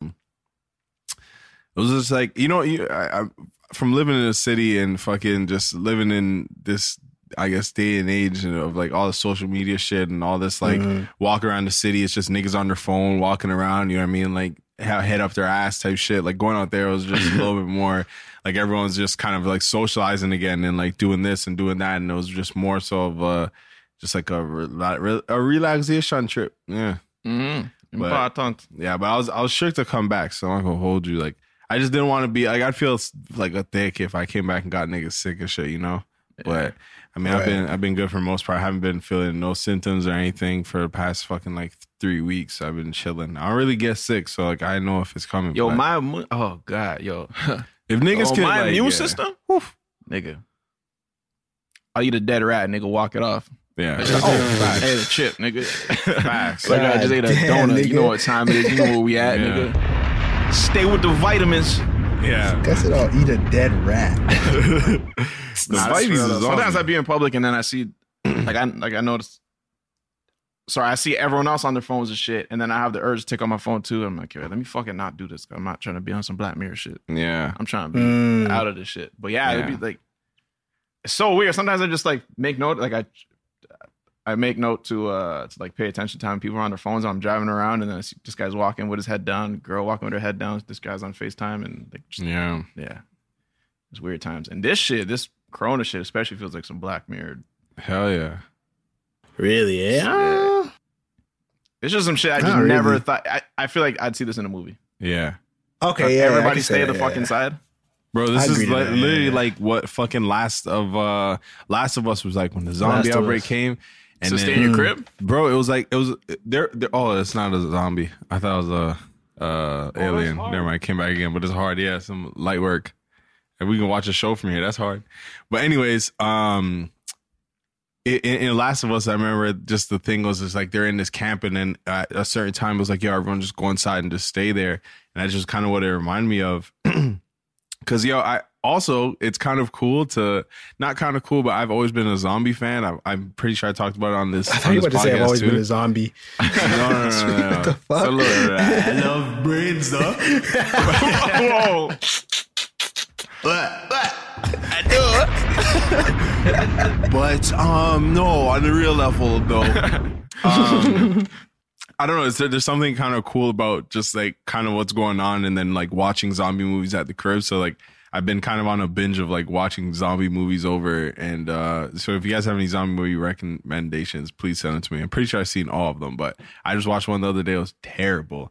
It was just like, you know, I, I, from living in a city and fucking just living in this, I guess, day and age of like all the social media shit and all this, like mm-hmm. walk around the city. It's just niggas on their phone walking around. You know what I mean? Like head up their ass type shit. Like going out there was just a little bit more like everyone's just kind of like socializing again and like doing this and doing that. And it was just more so of a, just like a, a relaxation trip. Yeah. Mm-hmm. But, Important. Yeah. But I was, I was shook to come back. So I'm not going to hold you like. I just didn't want to be like I'd feel like a dick if I came back and got niggas sick and shit, you know. But I mean, right. I've been I've been good for the most part. I haven't been feeling no symptoms or anything for the past fucking like three weeks. I've been chilling. I don't really get sick, so like I know if it's coming. Yo, my oh god, yo, if niggas oh, can my like, immune yeah. system, oof, nigga, I eat a dead rat, nigga, walk it off. Yeah. Like, oh, I ate a chip, nigga. Facts. Like I just ate a damn, donut. Nigga. You know what time it is. You know where we at, yeah. nigga. Stay with the vitamins. Yeah. That's it all. Eat a dead rat. Nah, sometimes I be in public and then I see, like I like I notice, sorry, I see everyone else on their phones and shit, and then I have the urge to take on my phone too. I'm like, yo, let me fucking not do this. I'm not trying to be on some Black Mirror shit. Yeah. I'm trying to be mm. out of this shit. But yeah, yeah, it'd be like, it's so weird. Sometimes I just like make note, like I, I make note to uh to like pay attention to how many people are on their phones. I'm driving around and then I see this guy's walking with his head down, girl walking with her head down. This guy's on FaceTime and like just, yeah, yeah, it's weird times. And this shit, this Corona shit, especially feels like some Black Mirror. Hell yeah, really? Yeah, yeah. It's just some shit I just Not never really. thought. I, I feel like I'd see this in a movie. Yeah. Okay. Like, yeah. Everybody stay at the yeah, fucking yeah. side. Bro, this I is like, that, literally yeah. like what fucking Last of uh, Last of Us was like when the zombie Last outbreak came. And so then, stay in your crib, bro. It was like it was there. Oh, it's not a zombie. I thought it was a uh, oh, alien. Never mind, I came back again. But it's hard. Yeah, some light work, and we can watch a show from here. That's hard. But anyways, um, in, in Last of Us, I remember just the thing was just like they're in this camp, and then at a certain time it was like, yo, everyone just go inside and just stay there. And that's just kind of what it reminded me of. Because, yo, I also, it's kind of cool to, not kind of cool, but I've always been a zombie fan. I, I'm pretty sure I talked about it on this podcast, I thought you were about to say I've always too. been a zombie. No, no, no, no, no. What the fuck? So look, I love brains, though. Whoa. But, but, I do. But, um, no, on a real level, though. Um... I don't know. There, there's something kind of cool about just like kind of what's going on and then like watching zombie movies at the crib. So like I've been kind of on a binge of like watching zombie movies over. And uh, so if you guys have any zombie movie recommendations, please send them to me. I'm pretty sure I've seen all of them, but I just watched one the other day. It was terrible.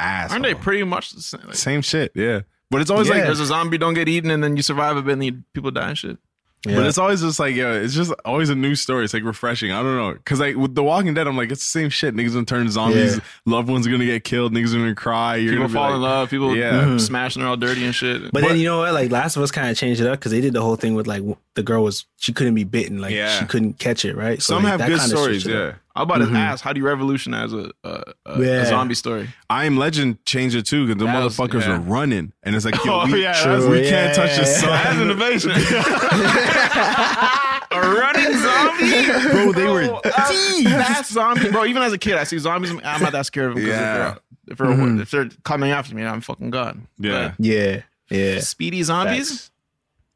Asshole. Aren't they pretty much the same? Like, same shit. Yeah. But it's always yeah. like there's a zombie, don't get eaten. And then you survive a bit and you, people die and shit. Yeah. But it's always just like, yo, it's just always a new story. It's like refreshing. I don't know. Because like with The Walking Dead, I'm like, it's the same shit. Niggas gonna turn zombies. Yeah. Loved ones are gonna get killed. Niggas are gonna cry. You're people gonna fall like, in love. People yeah. mm-hmm. smashing are all dirty and shit. But, but then you know what? Like Last of Us kind of changed it up because they did the whole thing with like the girl was, she couldn't be bitten. Like yeah. she couldn't catch it, right? So, Some like, have that good stories, yeah. Up. I'm about to mm-hmm. ask, how do you revolutionize a, a, a, yeah. a zombie story? I Am Legend changed it too because the that motherfuckers was, yeah. are running. And it's like, yo, oh, we, yeah, we yeah, can't yeah, touch yeah, the sun. That's innovation. A running zombie? Bro, they were deep. That's zombie. Bro, even as a kid, I see zombies. I'm not that scared of them because yeah. if, they're, if, mm-hmm. if they're coming after me, I'm fucking gone. Yeah. But yeah. Yeah. Speedy zombies? Facts.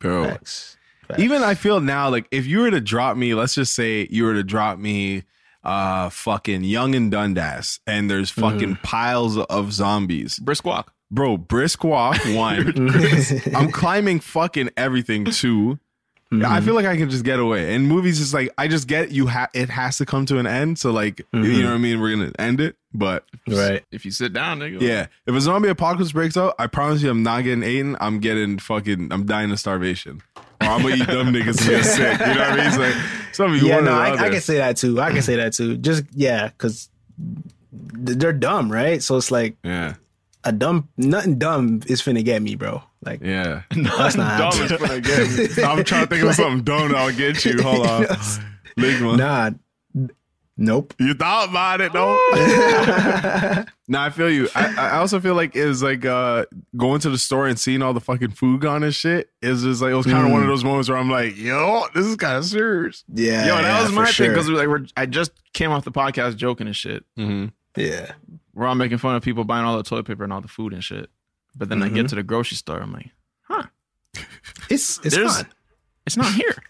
Bro. Facts. Facts. Even I feel now, like, if you were to drop me, let's just say you were to drop me... Uh, fucking Young and Dundas, and there's fucking mm. piles of zombies. Brisk walk, bro. Brisk walk. One, I'm climbing fucking everything. Two, mm. I feel like I can just get away. And movies, is like I just get you. Ha- it has to come to an end. So like, mm-hmm. you know what I mean. We're gonna end it, but right. If you sit down, nigga. Yeah. If a zombie apocalypse breaks out, I promise you, I'm not getting eaten. I'm getting fucking. I'm dying of starvation. Or I'm gonna eat dumb niggas and get sick. You know what I mean? It's like something you yeah, want no, I, I can say that too. I can say that too. Just yeah, because they're dumb, right? So it's like yeah, a dumb nothing dumb is finna get me, bro. Like yeah, that's not dumb is finna get me. I'm trying to think of like, something dumb that'll get you. Hold on, big one. Nah, nope. You thought about it though. No, nah, I feel you. I, I also feel like it was like uh, going to the store and seeing all the fucking food gone and shit. Is just like it was kind of mm. one of those moments where I'm like, yo, this is kind of serious. Yeah, yo, that yeah, was my thing because sure. we like we're, I just came off the podcast joking and shit. Mm-hmm. Yeah, we're all making fun of people buying all the toilet paper and all the food and shit. But then mm-hmm. I get to the grocery store, I'm like, huh, it's it's There's, not it's not here.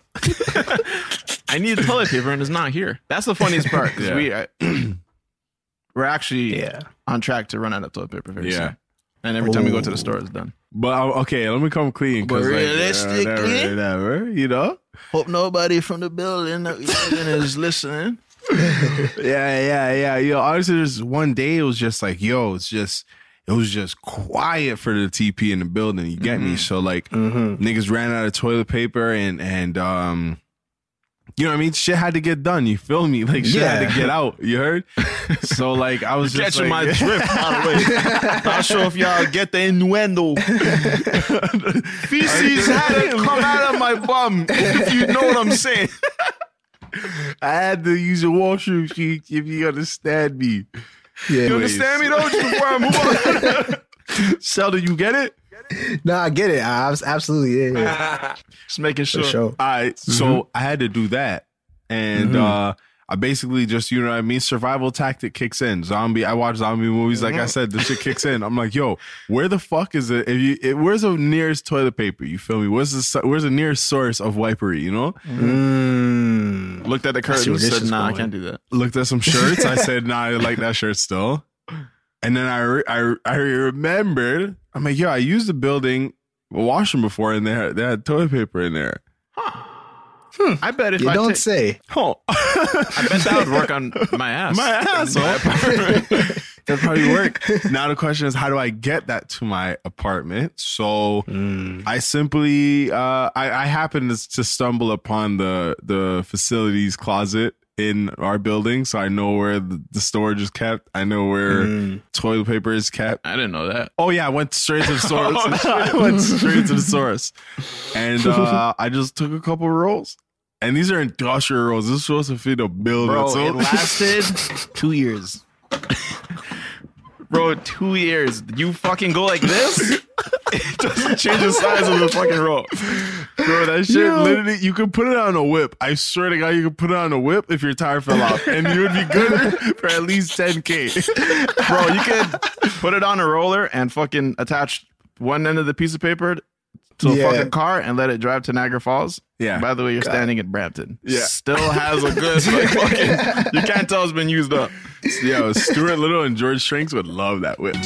I need toilet paper and it's not here. That's the funniest part. Yeah. We are, we're actually yeah. on track to run out of toilet paper very yeah. soon. And every time Ooh. we go to the store, it's done. But okay, let me come clean. But realistically, like, yeah, never, never, you know. Hope nobody from the building that is listening. yeah, yeah, yeah. Yo, honestly, there's one day it was just like, yo, it's just. It was just quiet for the T P in the building. You get mm-hmm. me? So like mm-hmm. niggas ran out of toilet paper and, and um, you know what I mean? Shit had to get done. You feel me? Like shit yeah. had to get out. You heard? So like I was just catching like, my drift by the way. Not sure if y'all get the innuendo. Feces had to come out of my bum. If you know what I'm saying. I had to use a washroom sheet if you understand me. Yeah, you understand me though? Just before I move on. Sheldon, you get it? No, I get it. I absolutely yeah, yeah. Just making sure. sure. All right. Mm-hmm. So I had to do that. And mm-hmm. uh, I basically just, you know what I mean? Survival tactic kicks in. Zombie. I watch zombie movies. Like mm-hmm. I said, this shit kicks in. I'm like, yo, where the fuck is it? If you, it, where's the nearest toilet paper? You feel me? Where's the, where's the nearest source of wipery, you know? Mm. and looked at the curtains, said, nah, going. I can't do that. Looked at some shirts. I said, nah, I like that shirt still. And then I, re- I, re- I remembered, I'm like, yo, I used the building washroom before and they had, they had toilet paper in there. Huh. Hmm. I bet if you I don't ta- say. Oh. I bet that would work on my ass. My ass. That'd probably work. Now the question is, how do I get that to my apartment? So mm. I simply, uh, I, I happened to, to stumble upon the the facilities closet in our building, so I know where the, the storage is kept. I know where mm. toilet paper is kept. I didn't know that. Oh yeah, I went straight to the source. oh, no. I went straight to the source, and uh, I just took a couple rolls. And these are industrial rolls. This is supposed to feed a building. Bro, so- it lasted two years. Bro, two years. You fucking go like this? It doesn't change the size of the fucking roll. Bro, that shit Yo. literally, you could put it on a whip. I swear to God, you could put it on a whip if your tire fell off. And you would be good for at least ten K. Bro, you could put it on a roller and fucking attach one end of the piece of paper to yeah. a fucking car and let it drive to Niagara Falls. Yeah. By the way, you're God. standing in Brampton. Yeah. Still has a good like, fucking, you can't tell it's been used up. Yo, Stuart Little and George Shrinks would love that whip.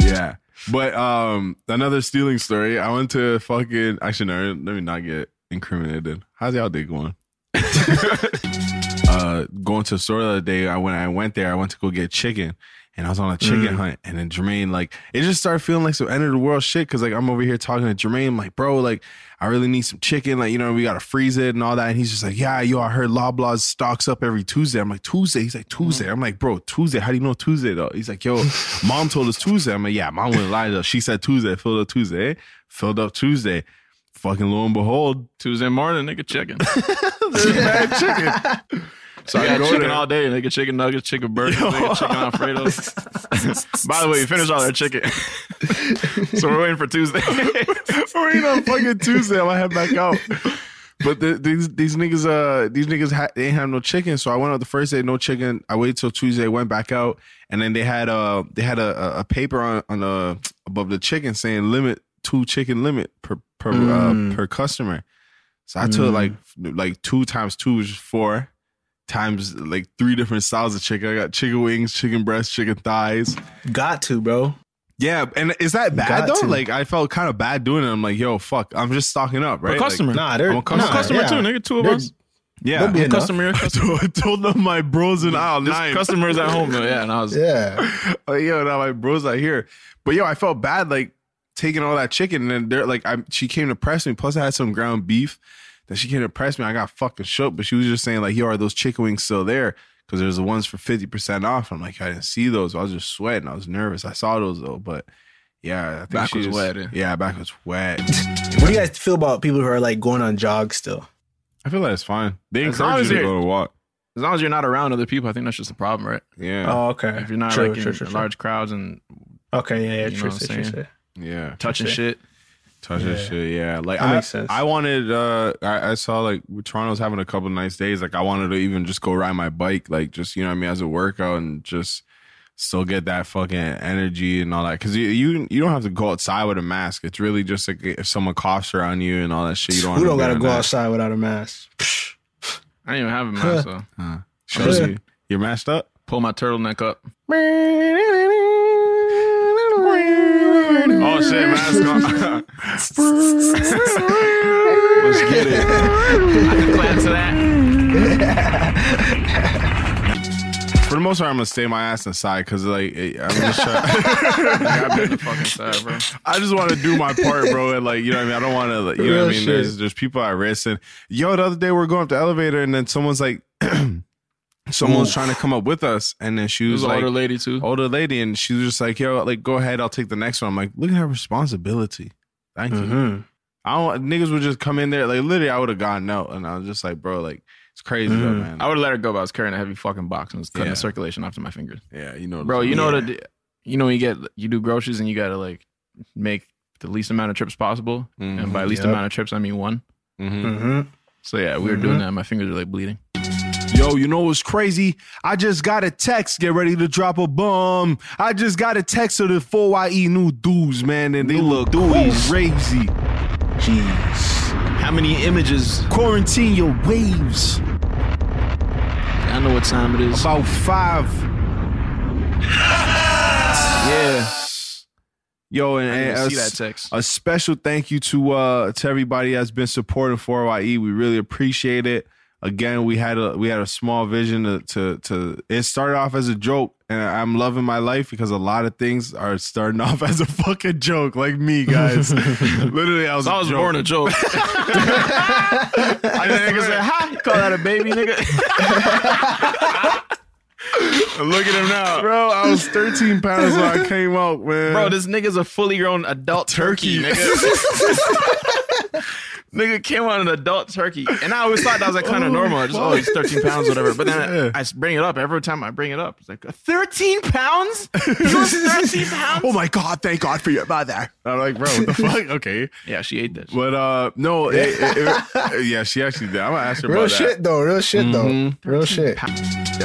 Yeah. But um, another stealing story. I went to fucking, actually, no, let me not get incriminated. How's y'all day going? uh, going to the store the other day, I, when I went there, I went to go get chicken. And I was on a chicken mm. hunt, and then Jermaine, like, it just started feeling like some end of the world shit, because, like, I'm over here talking to Jermaine, I'm like, bro, like, I really need some chicken, like, you know, we got to freeze it and all that, and he's just like, yeah, yo, I heard Loblaws stocks up every Tuesday. I'm like, Tuesday? He's like, Tuesday. I'm like, bro, Tuesday? How do you know Tuesday, though? He's like, yo, mom told us Tuesday. I'm like, yeah, mom wouldn't lie, though. She said Tuesday, filled up Tuesday, filled up Tuesday. Fucking lo and behold, Tuesday morning, nigga, chicken. There's bad chicken. So I got chicken there. all day, and they get chicken nuggets, chicken burgers, they get chicken Alfredo. By the way, we finished all our chicken. So we're waiting for Tuesday. We're waiting on fucking Tuesday. I'm gonna head back out. But the, these these niggas, uh, these niggas ha- they ain't have no chicken. So I went out the first day, no chicken. I waited till Tuesday, went back out, and then they had a they had a, a paper on on the above the chicken saying limit two chicken limit per per mm. uh, per customer. So I mm. took like like two times two is four. Times like three different styles of chicken. I got chicken wings, chicken breasts, chicken thighs. Got to, bro. Yeah, and is that bad got though? To. Like I felt kind of bad doing it. I'm like, yo, fuck. I'm just stocking up, right? A customer, like, nah, they're I'm a customer, nah, I'm a customer yeah. too. Nigga, two of they're, us. Yeah, be customer. customer. I told them my bros and I nine customers at home. Though. Yeah, and I was yeah. Like, yo, now my bros out here. But yo, I felt bad like taking all that chicken, and then they're like, I she came to press me. Plus, I had some ground beef. That she can't impress me. I got fucking shook, but she was just saying like, yo, are those chicken wings still there? Because there's the ones for fifty percent off. I'm like, I didn't see those. I was just sweating. I was nervous. I saw those though, but yeah. I think back she was just, wet. Yeah. yeah, back was wet. What do you guys feel about people who are like going on jogs still? I feel like it's fine. They as encourage you to go to walk. As long as you're not around other people, I think that's just a problem, right? Yeah. Oh, okay. If you're not true, like true, in true, large true. crowds and... Okay, yeah, yeah, true, true, true, true. Yeah. Touching true. shit. Touch yeah. shit, yeah. Like that I, makes sense. I wanted. Uh, I, I saw like Toronto's having a couple of nice days. Like I wanted to even just go ride my bike, like just you know what I mean, as a workout and just still get that fucking energy and all that. Because you, you you don't have to go outside with a mask. It's really just like if someone coughs around you and all that shit, you don't. We don't gotta go outside without a mask. I didn't even have a mask though. So. Uh, shows you you're masked up. Pull my turtleneck up. Oh shit, mask on. Let's get it. I can clap to that. For the most part, I'm gonna stay my ass inside because like I'm just trying. the fucking side, bro. I just want to do my part, bro, and like you know what I mean. I don't want to, like, you know what I mean. Shit. There's there's people at risk, and yo, the other day we we're going up the elevator, and then someone's like. Someone's trying to come up with us, and then she was, was like, older lady too, older lady, and she was just like, "Yo, like, go ahead, I'll take the next one." I'm like, "Look at her responsibility." Thank mm-hmm. you. I don't niggas would just come in there like literally. I would have gotten out, and I was just like, "Bro, like, it's crazy, mm-hmm. though, man." I would have let her go, but I was carrying a heavy fucking box and was cutting yeah. the circulation off to my fingers. Yeah, you know, bro, you know yeah. what? It, you know, you get you do groceries, and you gotta like make the least amount of trips possible, mm-hmm. and by least yep. amount of trips, I mean one. Mm-hmm. Mm-hmm. So yeah, we were mm-hmm. doing that. And my fingers were like bleeding. Yo, you know what's crazy? I just got a text. Get ready to drop a bomb. I just got a text of the four I E new dudes, man, and they new look dudes. Crazy. Jeez. How many images? Quarantine your waves. know what time it is. About five. Yeah. Yo, and, and a, see that text. A special thank you to uh, to everybody that's been supporting four I E. We really appreciate it. Again, we had a we had a small vision to, to to it started off as a joke, and I'm loving my life because a lot of things are starting off as a fucking joke, like me, guys. Literally, I was I was joke. born a joke. I nigga said, "Ha, you call that a baby, nigga?" Look at him now. Bro, I was thirteen pounds when I came out, man. Bro, this nigga's a fully grown adult turkey, turkey nigga. Nigga came out an adult turkey. And I always thought that was like kind of oh, normal. I just, oh, he's thirteen pounds, whatever. But then yeah. I, I bring it up. Every time I bring it up, it's like, thirteen pounds? You're thirteen pounds? Oh my God, thank God for your mother. I'm like, bro, what the fuck? Okay. Yeah, she ate this. But uh, no, it, it, it, it, yeah, she actually did. I'm going to ask her real about that. Real shit, though. Real shit, mm-hmm. though. Real shit. I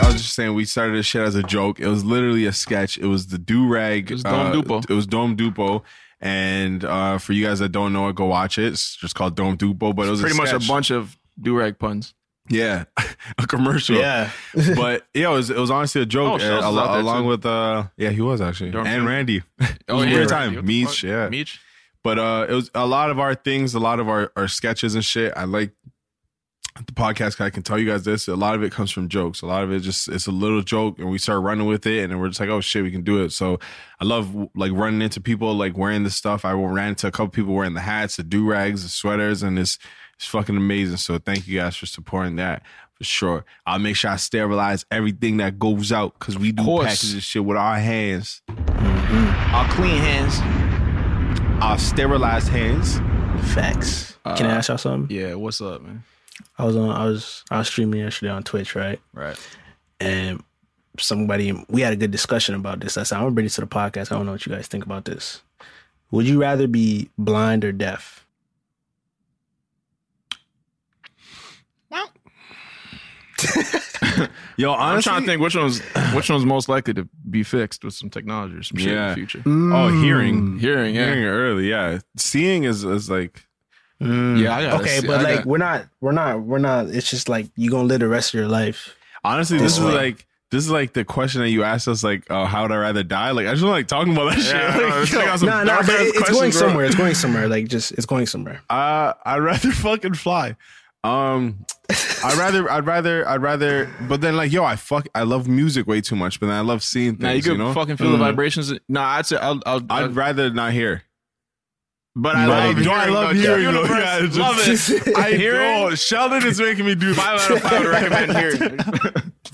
was just saying, we started this shit as a joke. It was literally a sketch. It was the do-rag. It was Dom uh, Dupo. It was Dom Dupo. And uh, for you guys that don't know it, go watch it. It's just called Dom Dupo, but it was pretty a much a bunch of do-rag puns. Yeah, a commercial. Yeah, but yeah, it was, it was honestly a joke. Oh, and, al- along too. with uh, yeah, he was actually Dorm and Randy. Oh yeah, time Meach. Yeah, Meach. But uh, it was a lot of our things, a lot of our, our sketches and shit. I like the podcast. I can tell you guys this: a lot of it comes from jokes. A lot of it just it's a little joke, and we start running with it, and then we're just like, oh shit, we can do it. So I love like running into people like wearing this stuff. I ran into a couple people wearing the hats, the do rags, the sweaters, and this. It's fucking amazing. So thank you guys for supporting that for sure. I'll make sure I sterilize everything that goes out because we do package this shit with our hands. Mm-hmm. Our clean hands. Our sterilized hands. Facts. Uh, Can I ask y'all something? Yeah, what's up, man? I was on I was I was streaming yesterday on Twitch, right? Right. And somebody we had a good discussion about this. I said, I'm gonna bring this to the podcast. I don't know what you guys think about this. Would you rather be blind or deaf? Yo, honestly, I'm trying to think which one's which one's most likely to be fixed with some technology or some shit yeah. in the future. Mm. Oh, hearing, hearing, yeah. hearing early, yeah. Seeing is is like, mm. yeah, I gotta okay, see, but I like gotta... we're not, we're not, we're not. It's just like you gonna live the rest of your life. Honestly, this is way. like. This is like the question that you asked us, like, uh, "How would I rather die?" Like, I just like talking about that yeah, shit. Like, it's like some nah, nah, but it, it's going somewhere. Bro. It's going somewhere. Like, just it's going somewhere. Uh, I'd rather fucking fly. Um, I'd rather, I'd rather, I'd rather, but then like, yo, I fuck, I love music way too much, but then I love seeing things. Nah, you, could you know, fucking feel mm. the vibrations. No, I'd say, I'll, I'll, I'd I'll, rather not hear. But I love, hearing, I love hearing. I love hearing. Love it. I hear it. Oh, Sheldon is making me do five out of five. To recommend hearing.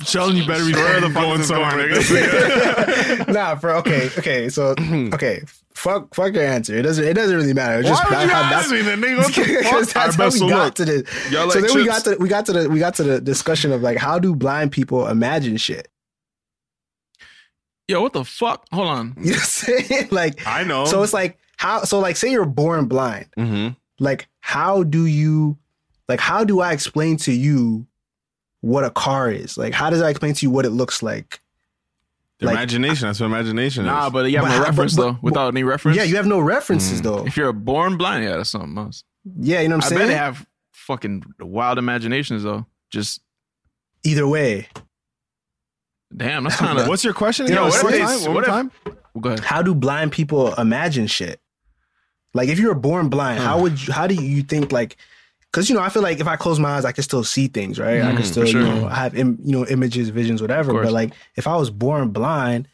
Sheldon, you better be sure the going somewhere, nigga. Nah, bro. Okay, okay. So, okay. Fuck, fuck your answer. It doesn't. It doesn't really matter. It's Why just would you ask me then, nigga? Because that's how we got to this. So then we got to we got to the we got to the discussion of like how do blind people imagine shit. Yo, what the fuck? Hold on. You know what I'm saying? Like I know. So it's like. How so? Like, say you're born blind. Mm-hmm. Like, how do you, like, how do I explain to you what a car is? Like, how does I explain to you what it looks like? The like, imagination. I, that's what imagination nah, is. Nah, but you have but no I, reference but, but, though. Without but, any reference, yeah, you have no references mm. though. If you're born blind, yeah, that's something else. Yeah, you know what I'm I saying. I bet they have fucking wild imaginations though. Just either way. Damn, that's kind of. What's your question? Again? You know, what if? What time? Well, go ahead. How do blind people imagine shit? Like, if you were born blind, how would you, how do you think, like, because, you know, I feel like if I close my eyes, I can still see things, right? Mm, I can still, sure. you know, have, Im, you know, images, visions, whatever. But, like, if I was born blind,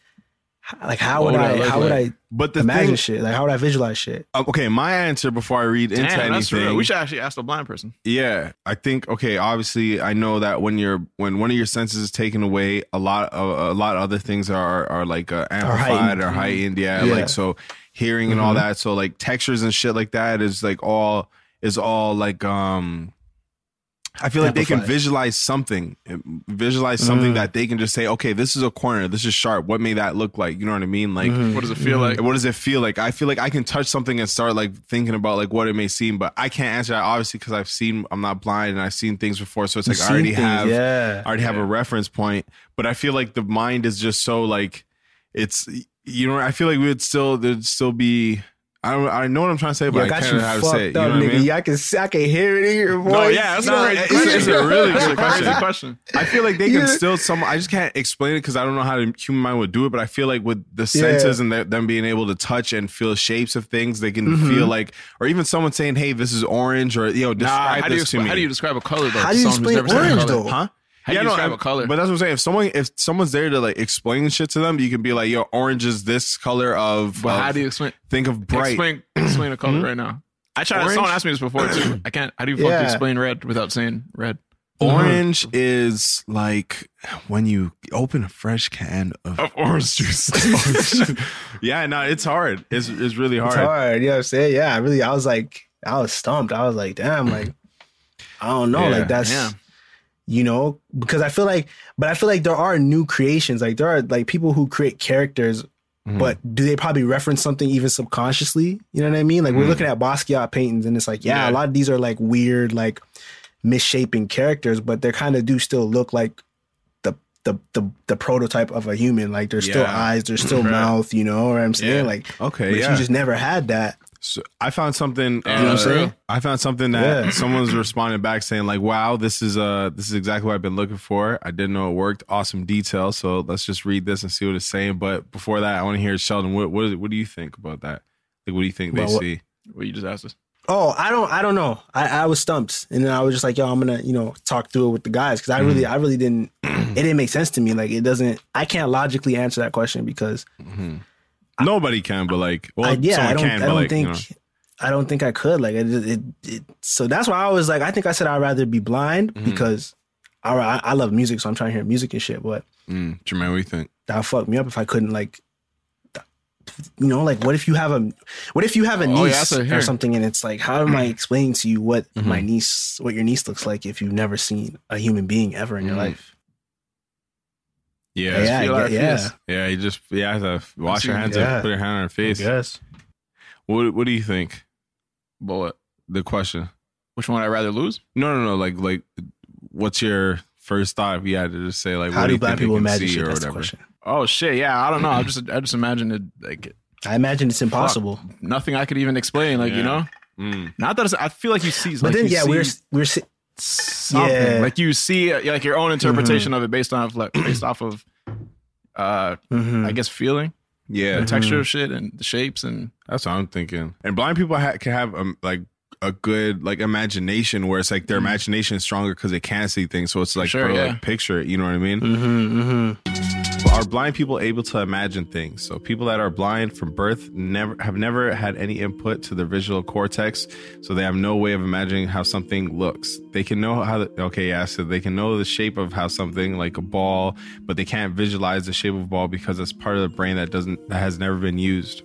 like, how would, would I, how like? would I but the imagine thing, shit? Like, how would I visualize shit? Okay, my answer before I read into Damn, anything. That's real. We should actually ask a blind person. Yeah. I think, okay, obviously, I know that when you're, when one of your senses is taken away, a lot of, a lot of other things are, are like, uh, amplified or heightened. Or heightened yeah, yeah. Like, so... hearing and mm-hmm. all that, so like textures and shit like that is like all is all like um I feel like amplified. They can visualize something visualize something mm. that they can just say, okay, this is a corner, this is sharp, what may that look like, you know what I mean? Like mm. what does it feel mm. like what does it feel like? I feel like I can touch something and start like thinking about like what it may seem, but I can't answer that obviously because I've seen I'm not blind and I've seen things before, so it's like You've I already things, have yeah. I already have yeah. a reference point, but I feel like the mind is just so like it's You know, I feel like we would still, there'd still be I don't, I know what I'm trying to say, but yo, I can't know how to say it. You know what I mean? I can, I can hear it in your voice. No, yeah, that's not, it's, it's a really good question. question. I feel like they can yeah. still some. I just can't explain it because I don't know how the human mind would do it. But I feel like with the senses yeah. and the, them being able to touch and feel shapes of things, they can mm-hmm. feel like, or even someone saying, "Hey, this is orange," or "Yo, describe nah, this to me." How do you describe a color? Though? How do you explain orange though? Huh? How yeah, do you describe no, a color? But that's what I'm saying. If someone, if someone's there to like explain shit to them, you can be like, "Yo, orange is this color of." But of, how do you explain? Think of bright. Explain, explain a color mm-hmm. right now. I tried. Someone asked me this before too. I can't. How do you yeah. fucking explain red without saying red? Orange mm-hmm. is like when you open a fresh can of, of orange juice. orange. Yeah, no, it's hard. It's it's really hard. It's hard. You know what I'm saying? Yeah, I really. I was like, I was stumped. I was like, damn, like, I don't know, yeah, like that's. Yeah. You know, because I feel like, but I feel like there are new creations. Like there are like people who create characters, mm-hmm. but do they probably reference something even subconsciously? You know what I mean? Like mm-hmm. we're looking at Basquiat paintings and it's like, yeah, yeah, a lot of these are like weird, like misshapen characters, but they kind of do still look like the, the, the, the prototype of a human. Like there's yeah. still eyes, there's still right. mouth, you know what I'm saying? Yeah. Like, okay, yeah. you just never had that. So I found something. Uh, you know what I'm saying? I found something that yeah. someone's responded back saying like, "Wow, this is uh, this is exactly what I've been looking for. I didn't know it worked. Awesome detail." So let's just read this and see what it's saying. But before that, I want to hear Sheldon. What what, what do you think about that? Like, what do you think well, they what, see? What you just asked us? Oh, I don't. I don't know. I, I was stumped, and then I was just like, "Yo, I'm gonna you know talk through it with the guys because I mm-hmm. really, I really didn't. It didn't make sense to me. Like, it doesn't. I can't logically answer that question because. Mm-hmm. Nobody can, but like, well, I, yeah, I don't, can, I don't like, think, you know. I don't think I could. Like, it, it, it, so that's why I was like, I think I said I'd rather be blind mm-hmm. because I, I love music, so I'm trying to hear music and shit. But mm, Jermaine, what do you think? That would fuck me up if I couldn't, like, you know, like, what if you have a, what if you have a oh, niece yeah, or something, and it's like, how am I explaining to you what mm-hmm. my niece, what your niece looks like if you've never seen a human being ever in mm-hmm. your life? Yeah, yeah, yeah, yeah. yeah. You just yeah, you have to wash your hands yeah. and put your hand on her face. Yes. What What do you think? But what the question? Which one would I rather lose? No, no, no. Like, like, what's your first thought? If you had to just say, like, how what do, do black people imagine shit, or whatever? Oh shit! Yeah, I don't know. I just I just imagined it. Like, I imagine it's impossible. Fuck, nothing I could even explain. Like yeah. you know, mm. not that it's, I feel like you see. But like then yeah, see, we're we're. Si- something yeah. like you see like your own interpretation mm-hmm. of it based on like, based off of uh mm-hmm. I guess feeling yeah the mm-hmm. texture of shit and the shapes, and that's what I'm thinking. And blind people ha- can have um, like a good like imagination where it's like their mm-hmm. imagination is stronger because they can't see things, so it's like sure, per, yeah. like picture it, you know what I mean? Mm-hmm, mm-hmm. Are blind people able to imagine things? So people that are blind from birth never have never had any input to their visual cortex, so they have no way of imagining how something looks. They can know how the, okay yeah so they can know the shape of how something like a ball, but they can't visualize the shape of a ball because it's part of the brain that doesn't that has never been used.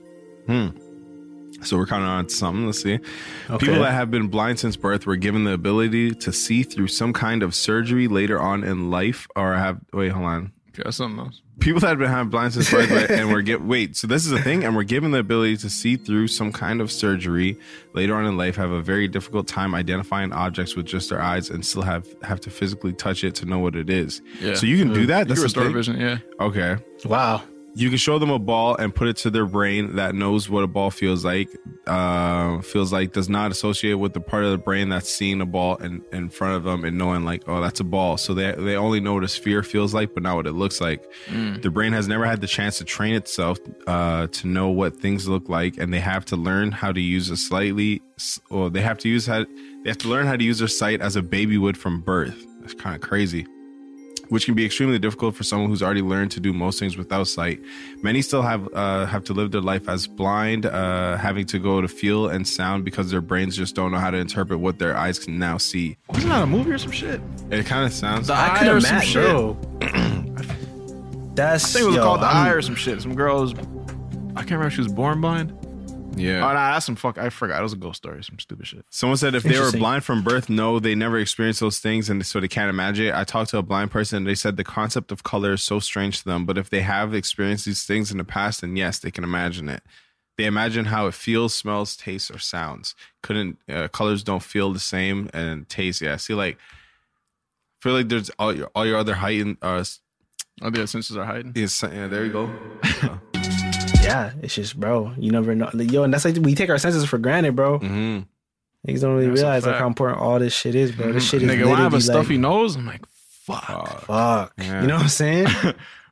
hmm So we're kind of on to something. Let's see. Okay. People that have been blind since birth were given the ability to see through some kind of surgery later on in life, or have wait, hold on. Yeah, something else. People that have been have blind since birth and were get wait. So this is a thing, and we're given the ability to see through some kind of surgery later on in life. Have a very difficult time identifying objects with just their eyes, and still have have to physically touch it to know what it is. Yeah. So you can do that. That's you restore vision. Yeah. Okay. Wow. You can show them a ball and put it to their brain that knows what a ball feels like, uh, feels like, does not associate with the part of the brain that's seeing a ball in, in front of them and knowing like, oh, that's a ball. So they they only know what a sphere feels like, but not what it looks like. Mm. The brain has never had the chance to train itself uh, to know what things look like, and they have to learn how to use a slightly, or they have to use how they have to learn how to use their sight as a baby would from birth. That's kind of crazy. Which can be extremely difficult for someone who's already learned to do most things without sight. Many still have uh, have to live their life as blind, uh, having to go to feel and sound because their brains just don't know how to interpret what their eyes can now see. Wasn't that a movie or some shit? It kind of sounds. The Eye, eye or some shit. Yo. That's. I think it was yo, called The I'm... Eye or some shit. Some girls. I can't remember if she was born blind. Yeah. Oh, no, that's some fuck. I forgot. It was a ghost story. Some stupid shit. Someone said if they were blind from birth, no, they never experienced those things, and so they can't imagine it. I talked to a blind person, and they said the concept of color is so strange to them, but if they have experienced these things in the past, then yes, they can imagine it. They imagine how it feels, smells, tastes, or sounds. Couldn't uh, colors don't feel the same, and taste, yeah. See, like, I feel like there's all your, all your other heightened... Uh, all the other senses are heightened? Yeah, yeah, there you go. yeah, it's just, bro, you never know. Yo, and that's like, we take our senses for granted, bro. Mm-hmm. Niggas don't really that's realize like how important all this shit is, bro. Mm-hmm. This shit is nigga, when I have a like, stuffy nose, I'm like, fuck. Fuck. Yeah. You know what I'm saying?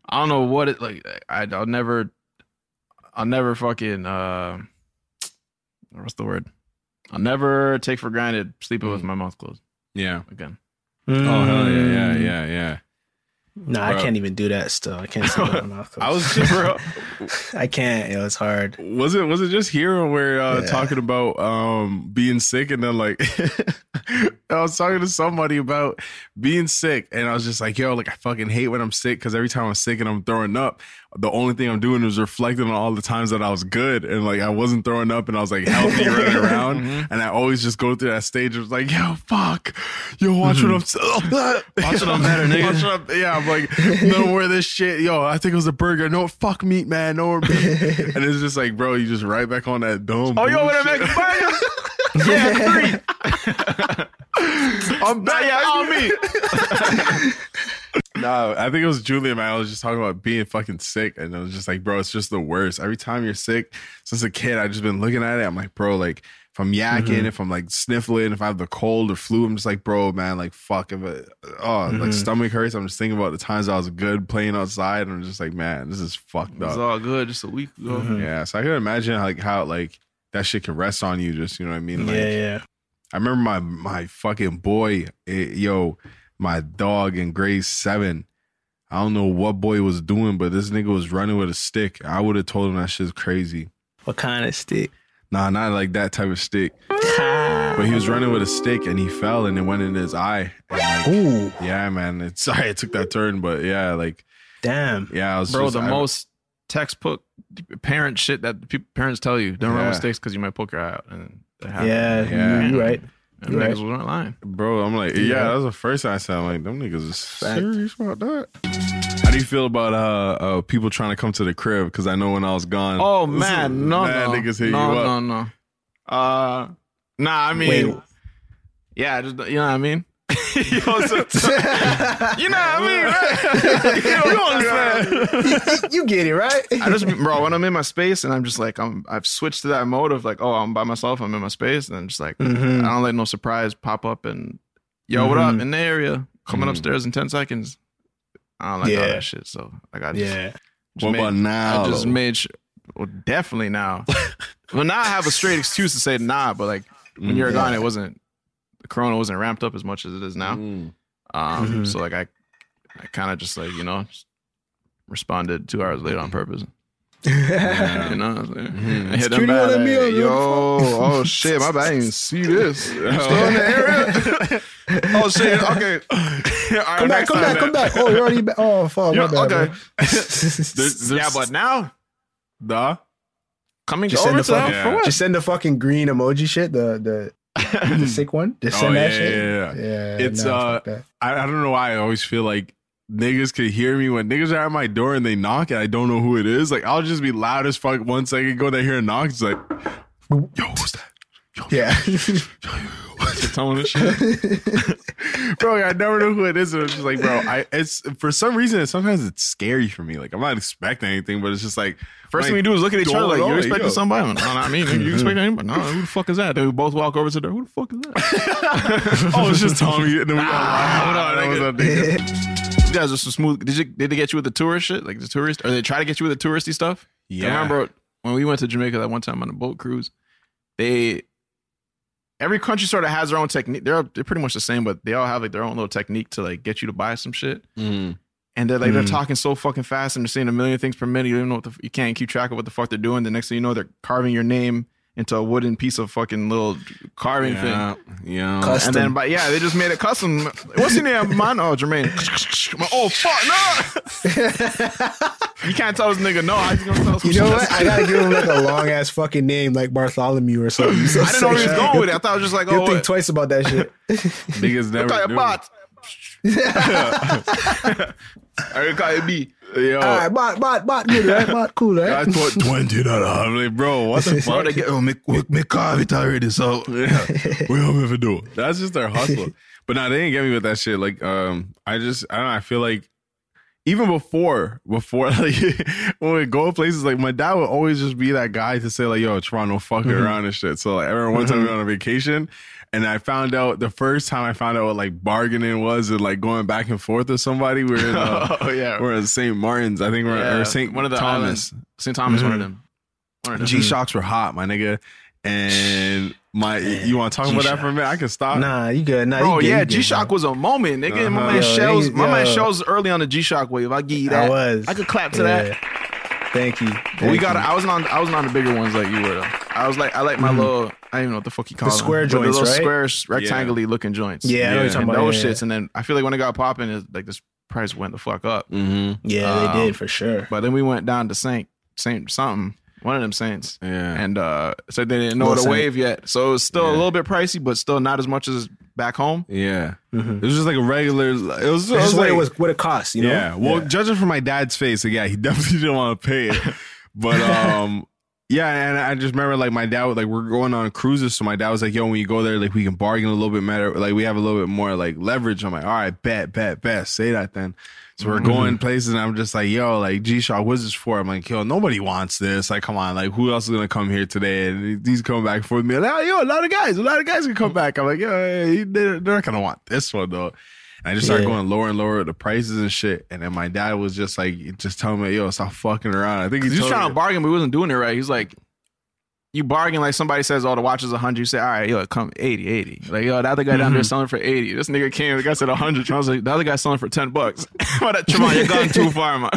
I don't know what it, like, I, I'll never, I'll never fucking, uh, what's the word? I'll never take for granted sleeping mm. with my mouth closed. Yeah. Again. Mm. Oh, hell yeah, yeah, yeah, yeah. Nah, bro. I can't even do that still. I can't sleep with my mouth closed. I was just, bro. I can't. Yo, it's hard. Was it was it just here when we we're uh, yeah. talking about um, being sick and then like I was talking to somebody about being sick and I was just like, yo, like I fucking hate when I'm sick because every time I'm sick and I'm throwing up, the only thing I'm doing is reflecting on all the times that I was good and like I wasn't throwing up and I was like healthy running around mm-hmm. and I always just go through that stage of like, yo, fuck. Yo, watch mm-hmm. what I'm watch what I'm better, nigga. Watch what I'm, yeah, I'm like, no more of this shit. Yo, I think it was a burger. No fuck meat, man. No more meat. And it's just like, bro, you just right back on that dome. Oh, yo, what I make a burger? Yeah, three. I'm back yeah, on me. No, I think it was Julian, man. I was just talking about being fucking sick. And I was just like, bro, it's just the worst. Every time you're sick, since a kid, I've just been looking at it. I'm like, bro, like, if I'm yakking, mm-hmm. if I'm like sniffling, if I have the cold or flu, I'm just like, bro, man, like, fuck. If I, oh, mm-hmm. like stomach hurts. I'm just thinking about the times I was good playing outside. And I'm just like, man, this is fucked up. It's all good. Just a week ago. Mm-hmm. Yeah. So I can imagine like how like that shit can rest on you. Just, you know what I mean? Like, yeah, yeah. I remember my my fucking boy, it, yo, my dog in grade seven. I don't know what boy was doing, but this nigga was running with a stick. I would have told him that shit's crazy. What kind of stick? Nah, not like that type of stick. But he was running with a stick and he fell and it went in his eye. Like, ooh. Yeah, man. It's, sorry I took that turn, but yeah, like. Damn. Yeah, I was bro, just, the I, most textbook parent shit that people, parents tell you. Don't yeah. run with sticks because you might poke your eye out. And yeah, yeah, you're right. Them you're niggas right. wasn't lying. Bro, I'm like, yeah, yeah, that was the first time I said, I'm like, them niggas is serious about that. How do you feel about uh, uh people trying to come to the crib? Because I know when I was gone. Oh, man, no, no. niggas hit no, you up. No, no, no. Uh, nah, I mean, wait. yeah, just, you know what I mean? Yo, so, so, you know what I mean, right? You, know, you, understand. you, you get it, right? I just, bro, when I'm in my space and I'm just like, I'm, I've switched to that mode of like, oh, I'm by myself, I'm in my space, and I'm just like, mm-hmm. I don't let no surprise pop up and, yo, mm-hmm. what up in the area? Coming mm-hmm. upstairs in ten seconds. I don't like yeah. all that shit, so like I just, yeah. just what made, about now? I just made sure, well, definitely now. Well, now I have a straight excuse to say nah, but like when mm-hmm. you're yeah. gone, it wasn't. Corona wasn't ramped up as much as it is now. Mm. Um, mm-hmm. So, like, I I kind of just, like, you know, responded two hours late on purpose. Yeah. You know? I, like, mm-hmm. I hit them back. Like, yo, oh, shit, my bad. I didn't even see this. Still in the area? Oh, shit. Okay. All right, come back, come back, come back. Oh, you're already back. Oh, fuck. Yo, my bad, okay. there's, there's, yeah, but now? Nah. Coming just over to fucking, yeah. for what? Just send the fucking green emoji shit, the the... the sick one? Just send oh, yeah, that shit? Yeah, yeah, yeah. yeah it's, no, uh, I, I don't know why I always feel like niggas could hear me when niggas are at my door and they knock and I don't know who it is. Like, I'll just be loud as fuck one second, go there, hear a knock. It's like, yo, what's that? Yo, yeah. Yo, yo, yo. Shit. Bro, like, I never know who it is. And I'm just like, bro, I it's for some reason, sometimes it's scary for me. Like, I'm not expecting anything, but it's just like, first like, thing we do is look at each other like, you're expecting yo. somebody? No, not me. You expecting anybody? No, who the fuck is that? Then we both walk over to there. Who the fuck is that? Oh, it's just Tommy. And then we all ah, hold on. That was up, you guys are so smooth. Did, you, did they get you with the tourist shit? Like the tourist? Or they try to get you with the touristy stuff? Yeah. I remember when we went to Jamaica that one time on a boat cruise, they... Every country sort of has their own technique. They're they're pretty much the same, but they all have like their own little technique to like get you to buy some shit. Mm. And they're like mm. they're talking so fucking fast, and they're saying a million things per minute. You don't know what the, you can't keep track of what the fuck they're doing. The next thing you know, they're carving your name into a wooden piece of fucking little carving yeah. thing. Yeah, custom. And then but yeah, they just made it custom. What's your name, man? Oh, Jermaine. Oh fuck no. You can't tell this nigga no. I just gonna tell you know what? I gotta give him like a long ass fucking name, like Bartholomew or something. So I didn't know where he was going with it. I thought I was just like, oh, you think twice about that shit. Niggas never do. I call it B. Yo, all right, bot, bot, bot, nigga, right? Bot, cool, right? I thought twenty dollars. I'm like, bro, what the fuck? They get oh, me, me carve it already. So yeah, we don't ever do. That's just their hustle. But now nah, they didn't get me with that shit. Like, um, I just, I don't know. I feel like. even before, before like when we go places, like my dad would always just be that guy to say like, "Yo, Toronto, fuck mm-hmm. around and shit." So like, every one time mm-hmm. we were on a vacation, and I found out the first time I found out what like bargaining was and like going back and forth with somebody. We were in, uh, oh yeah, we're at Saint Martin's, I think, we're yeah. or Saint one of the Thomas, island. Saint Thomas, mm-hmm. one of them. One of them. G-Shocks were hot, my nigga, and. My, man, you want to talk G-Shock. about that for a minute? I can stop. Nah, you good. Nah, bro, you good, yeah, G-Shock was a moment, nigga. Uh-huh. My man Shells, my man Shells early on the G-Shock wave. I give you that. I was. I could clap to yeah. that. Thank you. Thank we got. I was on. I was on the bigger ones like you were. Though. I was like, I like my mm-hmm. little. I don't even know what the fuck you call the square them, joints, the square right? Square rectangular yeah. looking joints. Yeah, yeah. I know you're talking about those yeah, shits. Yeah. And then I feel like when it got popping, it's like this price went the fuck up. Mm-hmm. Yeah, um, they did for sure. But then we went down to Saint Saint something. One of them Saints. Yeah. And uh, said they didn't know Little the Saint. wave yet. So it was still yeah. a little bit pricey, but still not as much as back home. Yeah. Mm-hmm. It was just like a regular. It was, it was just like, what it was, what it cost, you know? Yeah. Well, yeah. judging from my dad's face, like, yeah, he definitely didn't want to pay it. But um, yeah, and I just remember like my dad would like, we're going on cruises. So my dad was like, yo, when you go there, like we can bargain a little bit better. Like we have a little bit more like leverage. I'm like, all right, bet, bet, bet. Say that then. So we're going mm-hmm. places and I'm just like, yo, like G-Shock, what's this for? I'm like, yo, nobody wants this. Like, come on, like who else is gonna come here today? And he's coming back for me. Like, oh, yo, a lot of guys, a lot of guys can come back. I'm like, yo, hey, they're not gonna want this one though. And I just started yeah. going lower and lower at the prices and shit. And then my dad was just like, just telling me, yo, stop fucking around. I think he's just trying to bargain, but he wasn't doing it right. He's like, you bargain like somebody says, oh, the watch is a hundred. You say, all right, yo, come eighty, eighty. Like, yo, the other guy mm-hmm. down there selling for eighty. This nigga came, the guy said a hundred. I was like, the other guy selling for ten bucks. But Tremont, you're gone too far, man.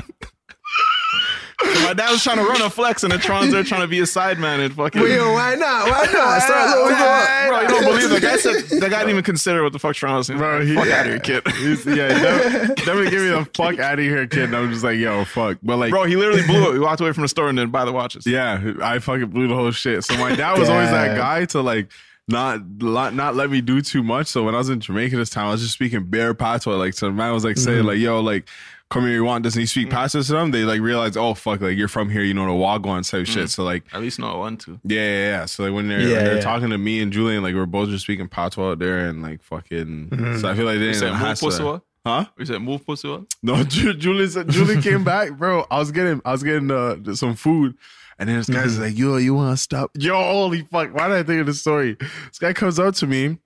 So my dad was trying to run a flex, and the Tron's there trying to be a sideman and fucking. Well, yo, why not? Why not? Start little up. Bro, you don't believe the guy said the guy didn't even consider what the fuck Tron was saying. Bro, he, fuck yeah. out of here, kid. He's, yeah, definitely, definitely give me the fuck out of here, kid. And I'm just like, yo, fuck. But like, bro, he literally blew it. We walked away from the store and then buy the watches. Yeah, I fucking blew the whole shit. So my dad was yeah. always that guy to like. Not, not let me do too much. So when I was in Jamaica this time, I was just speaking bare patois. Like, so the man was like mm-hmm. saying, like, yo, like, come here, you want this? And you speak mm-hmm. patois to them. They like realize, oh, fuck, like, you're from here, you know, the Wagwan type mm-hmm. shit. So, like, at least not one, two. Yeah, yeah, yeah. So, like, when they're, yeah, when they're yeah. talking to me and Julian, like, we're both just speaking patois out there and, like, fucking. Mm-hmm. So I feel like they didn't have to. Huh? You said move pussy up? No, Julian said, Julian came back, bro. I was getting, I was getting uh, some food. And then this guy's mm-hmm. like, yo, you want to stop? Yo, holy fuck. Why did I think of this story? This guy comes up to me.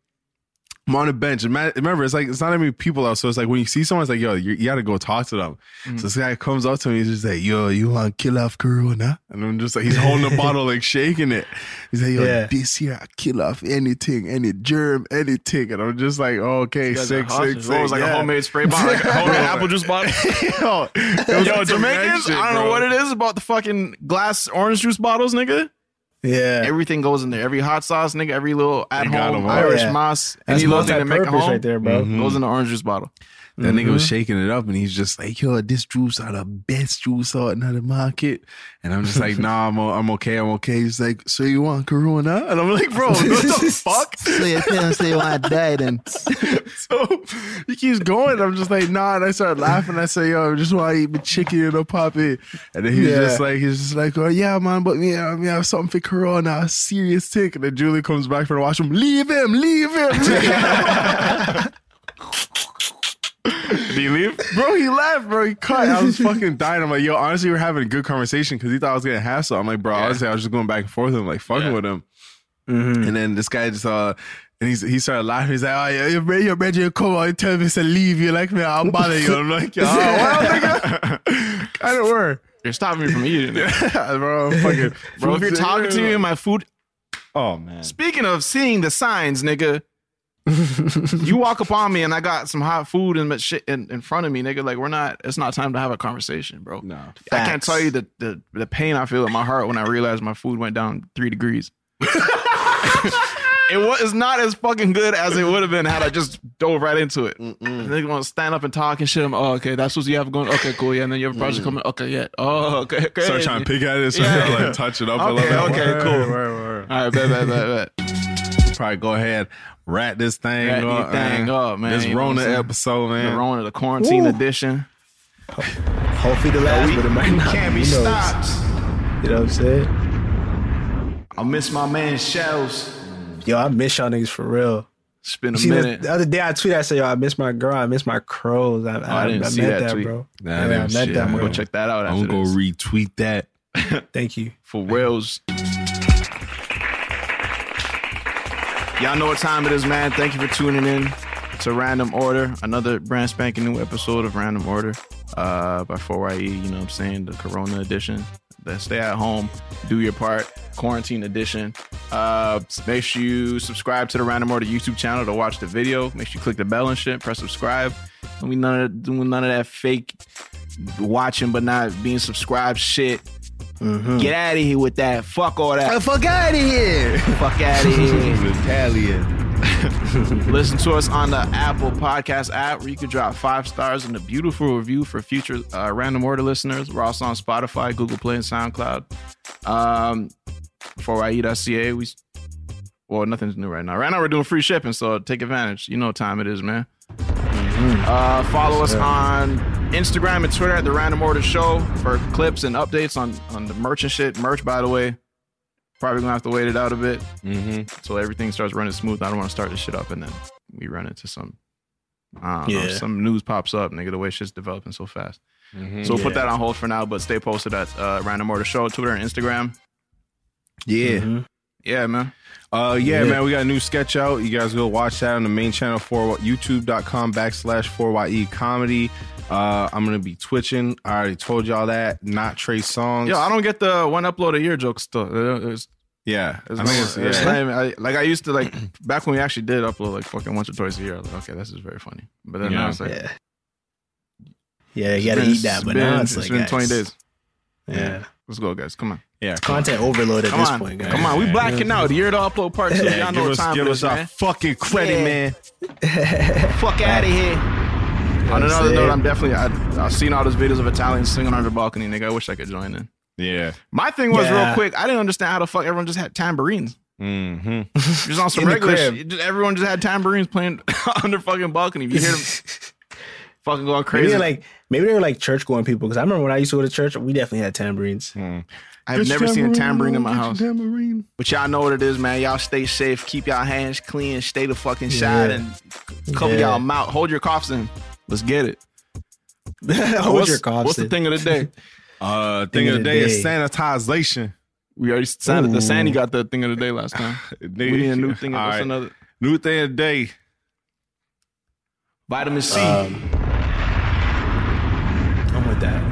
I'm on a bench. And remember, it's like, it's not that many people out. So it's like, when you see someone, it's like, yo, you, you got to go talk to them. Mm-hmm. So this guy comes up to me. He's just like, yo, you want to kill off Corona? And I'm just like, he's holding the bottle, like shaking it. He's like, yo, yeah. this year I kill off anything, any germ, anything. And I'm just like, oh, okay, sick, sick, sick. It was like yeah. a homemade spray bottle, like a homemade apple juice bottle. Yo, yo Jamaicans, shit, I don't know what it is about the fucking glass orange juice bottles, nigga. Yeah, everything goes in there. Every hot sauce, nigga. Every little at home Irish yeah. moss. Any little thing to make home right there, bro. Mm-hmm. Goes in the orange juice bottle. That mm-hmm. nigga was shaking it up, and he's just like, "Yo, this juice are the best juice out in the market." And I'm just like, "Nah, I'm I'm okay, I'm okay." He's like, "So you want Corona?" And I'm like, "Bro, what the fuck?" So you can't say why I died, and so he keeps going. I'm just like, "Nah," and I start laughing. I say, "Yo, I just want to eat my chicken and a poppy." And then he's yeah. just like, he's just like, "Oh yeah, man, but me, I mean, I have something for Corona, a serious tick." And then Julie comes back for the washroom. Leave him, leave him. Leave him. Did he leave? Bro, he left, bro. He cut. I was fucking dying. I'm like, yo, honestly, we're having a good conversation because he thought I was going to hassle. I'm like, bro, yeah. honestly, I was just going back and forth with him, like, fucking yeah. with him. Mm-hmm. And then this guy just, uh, and he's, he started laughing. He's like, oh, you're ready, you're ready to come out and tell me to leave. You like me, I'll bother you. I'm like, yo, oh, well, nigga. Kind of were. You're stopping me from eating. Yeah, bro, fucking. Bro, if you're talking to me and my food. Oh, man. Speaking of seeing the signs, nigga. You walk up on me and I got some hot food and shit in, in front of me, nigga. Like, we're not, it's not time to have a conversation, bro. No. Facts. I can't tell you the, the, the pain I feel in my heart when I realized my food went down three degrees. It was not as fucking good as it would have been had I just dove right into it. Nigga want to stand up and talk and shit. I'm, oh, okay, that's what you have going. Okay, cool. Yeah, and then you have a project mm. coming. Okay, yeah. Oh, okay, okay. Start trying to pick at it. Start yeah, trying to like, touch it up. Okay, a little bit. Okay, cool. Word, word, word. All right, bet, bet, bet, bet. Probably go ahead. Rat this thing, Rat up, thing man. up, man. This Rona episode, man. The Rona, the quarantine Woo. edition. Hopefully the last, but it might not. Can't be stopped. You know what I'm saying? I miss my man Shells. Yo, I miss y'all niggas for real. It's been a see, minute. The, the other day I tweeted, I said, yo, I miss my girl. I miss my crows. I, oh, I, I didn't I see met that, that tweet. Bro. Nah, yeah, I, didn't I met shit. that, bro. Go check that out. I'm going to retweet that. Thank you. For reals. Y'all know what time it is, man. Thank you for tuning in to Random Order, another brand spanking new episode of Random Order uh, by four I E, you know what I'm saying, the Corona edition. The stay at home, do your part, quarantine edition. Uh, make sure you subscribe to the Random Order YouTube channel to watch the video. Make sure you click the bell and shit. Press subscribe. Don't be none of doing none of that fake watching but not being subscribed shit. Mm-hmm. Get out of here with that. Fuck all that. Fuck, fuck out of here. Fuck out of here. Retaliate. Listen to us on the Apple Podcast app where you can drop five stars and a beautiful review for future uh, Random Order listeners. We're also on Spotify, Google Play, and SoundCloud. Um, four I E dot C A. We, well, nothing's new right now. Right now we're doing free shipping, so take advantage. You know what time it is, man. Mm-hmm. Uh, follow us on Instagram and Twitter at The Random Order Show for clips and updates on, on the merch and shit. Merch, by the way, probably gonna have to wait it out a bit mm-hmm. so everything starts running smooth. I don't want to start this shit up and then we run into some, I don't yeah. know, some news pops up, nigga, the way shit's developing so fast. Mm-hmm. So we'll yeah. put that on hold for now, but stay posted at uh, Random Order Show, Twitter and Instagram. Yeah. Mm-hmm. Yeah, man. Uh, yeah, yeah, man. We got a new sketch out. You guys go watch that on the main channel for youtube.com backslash 4YE comedy. Uh, I'm going to be twitching. I already told y'all that. Not Trey Songs. Yo, I don't get the one upload a year jokes still. Yeah. It's, I mean, it's, it's, yeah. I, like I used to, like, back when we actually did upload like fucking once or twice a year. I was like, okay, this is very funny. But then yeah. I was like, yeah, yeah you got to eat that. But been, now it's, it's like, been twenty guys. days. Yeah. yeah. Let's go, guys. Come on. Yeah, it's content on. overload at come this on. point, guys. Come on, we yeah. blacking yeah. out. You're the upload part, so y'all know what time it is, man. Give us our fucking credit, yeah. man. Fuck out of here. You on another note, I'm definitely, I've, I've seen all those videos of Italians singing on the balcony, nigga. I wish I could join in. Yeah. My thing was, yeah. real quick, I didn't understand how the fuck everyone just had tambourines. Mm-hmm. Just on some regular shit. Everyone just had tambourines playing on their fucking balcony. You hear them fucking going crazy. Maybe they're like, maybe they were like church-going people, because I remember when I used to go to church, we definitely had tambourines. Hmm. I've never seen a tambourine in my house. But y'all know what it is, man. Y'all stay safe. Keep y'all hands clean. Stay the fuck inside yeah. and cover yeah. y'all mouth. Hold your coughs in. Let's get it. Hold what's, your coughs What's in. the thing of the day? uh, thing, thing of the day, day is sanitization. We already sanitized. The Sandy got the thing of the day last time. We need a new thing. Of, what's right. another? New thing of the day. Vitamin C. Um, I'm with that.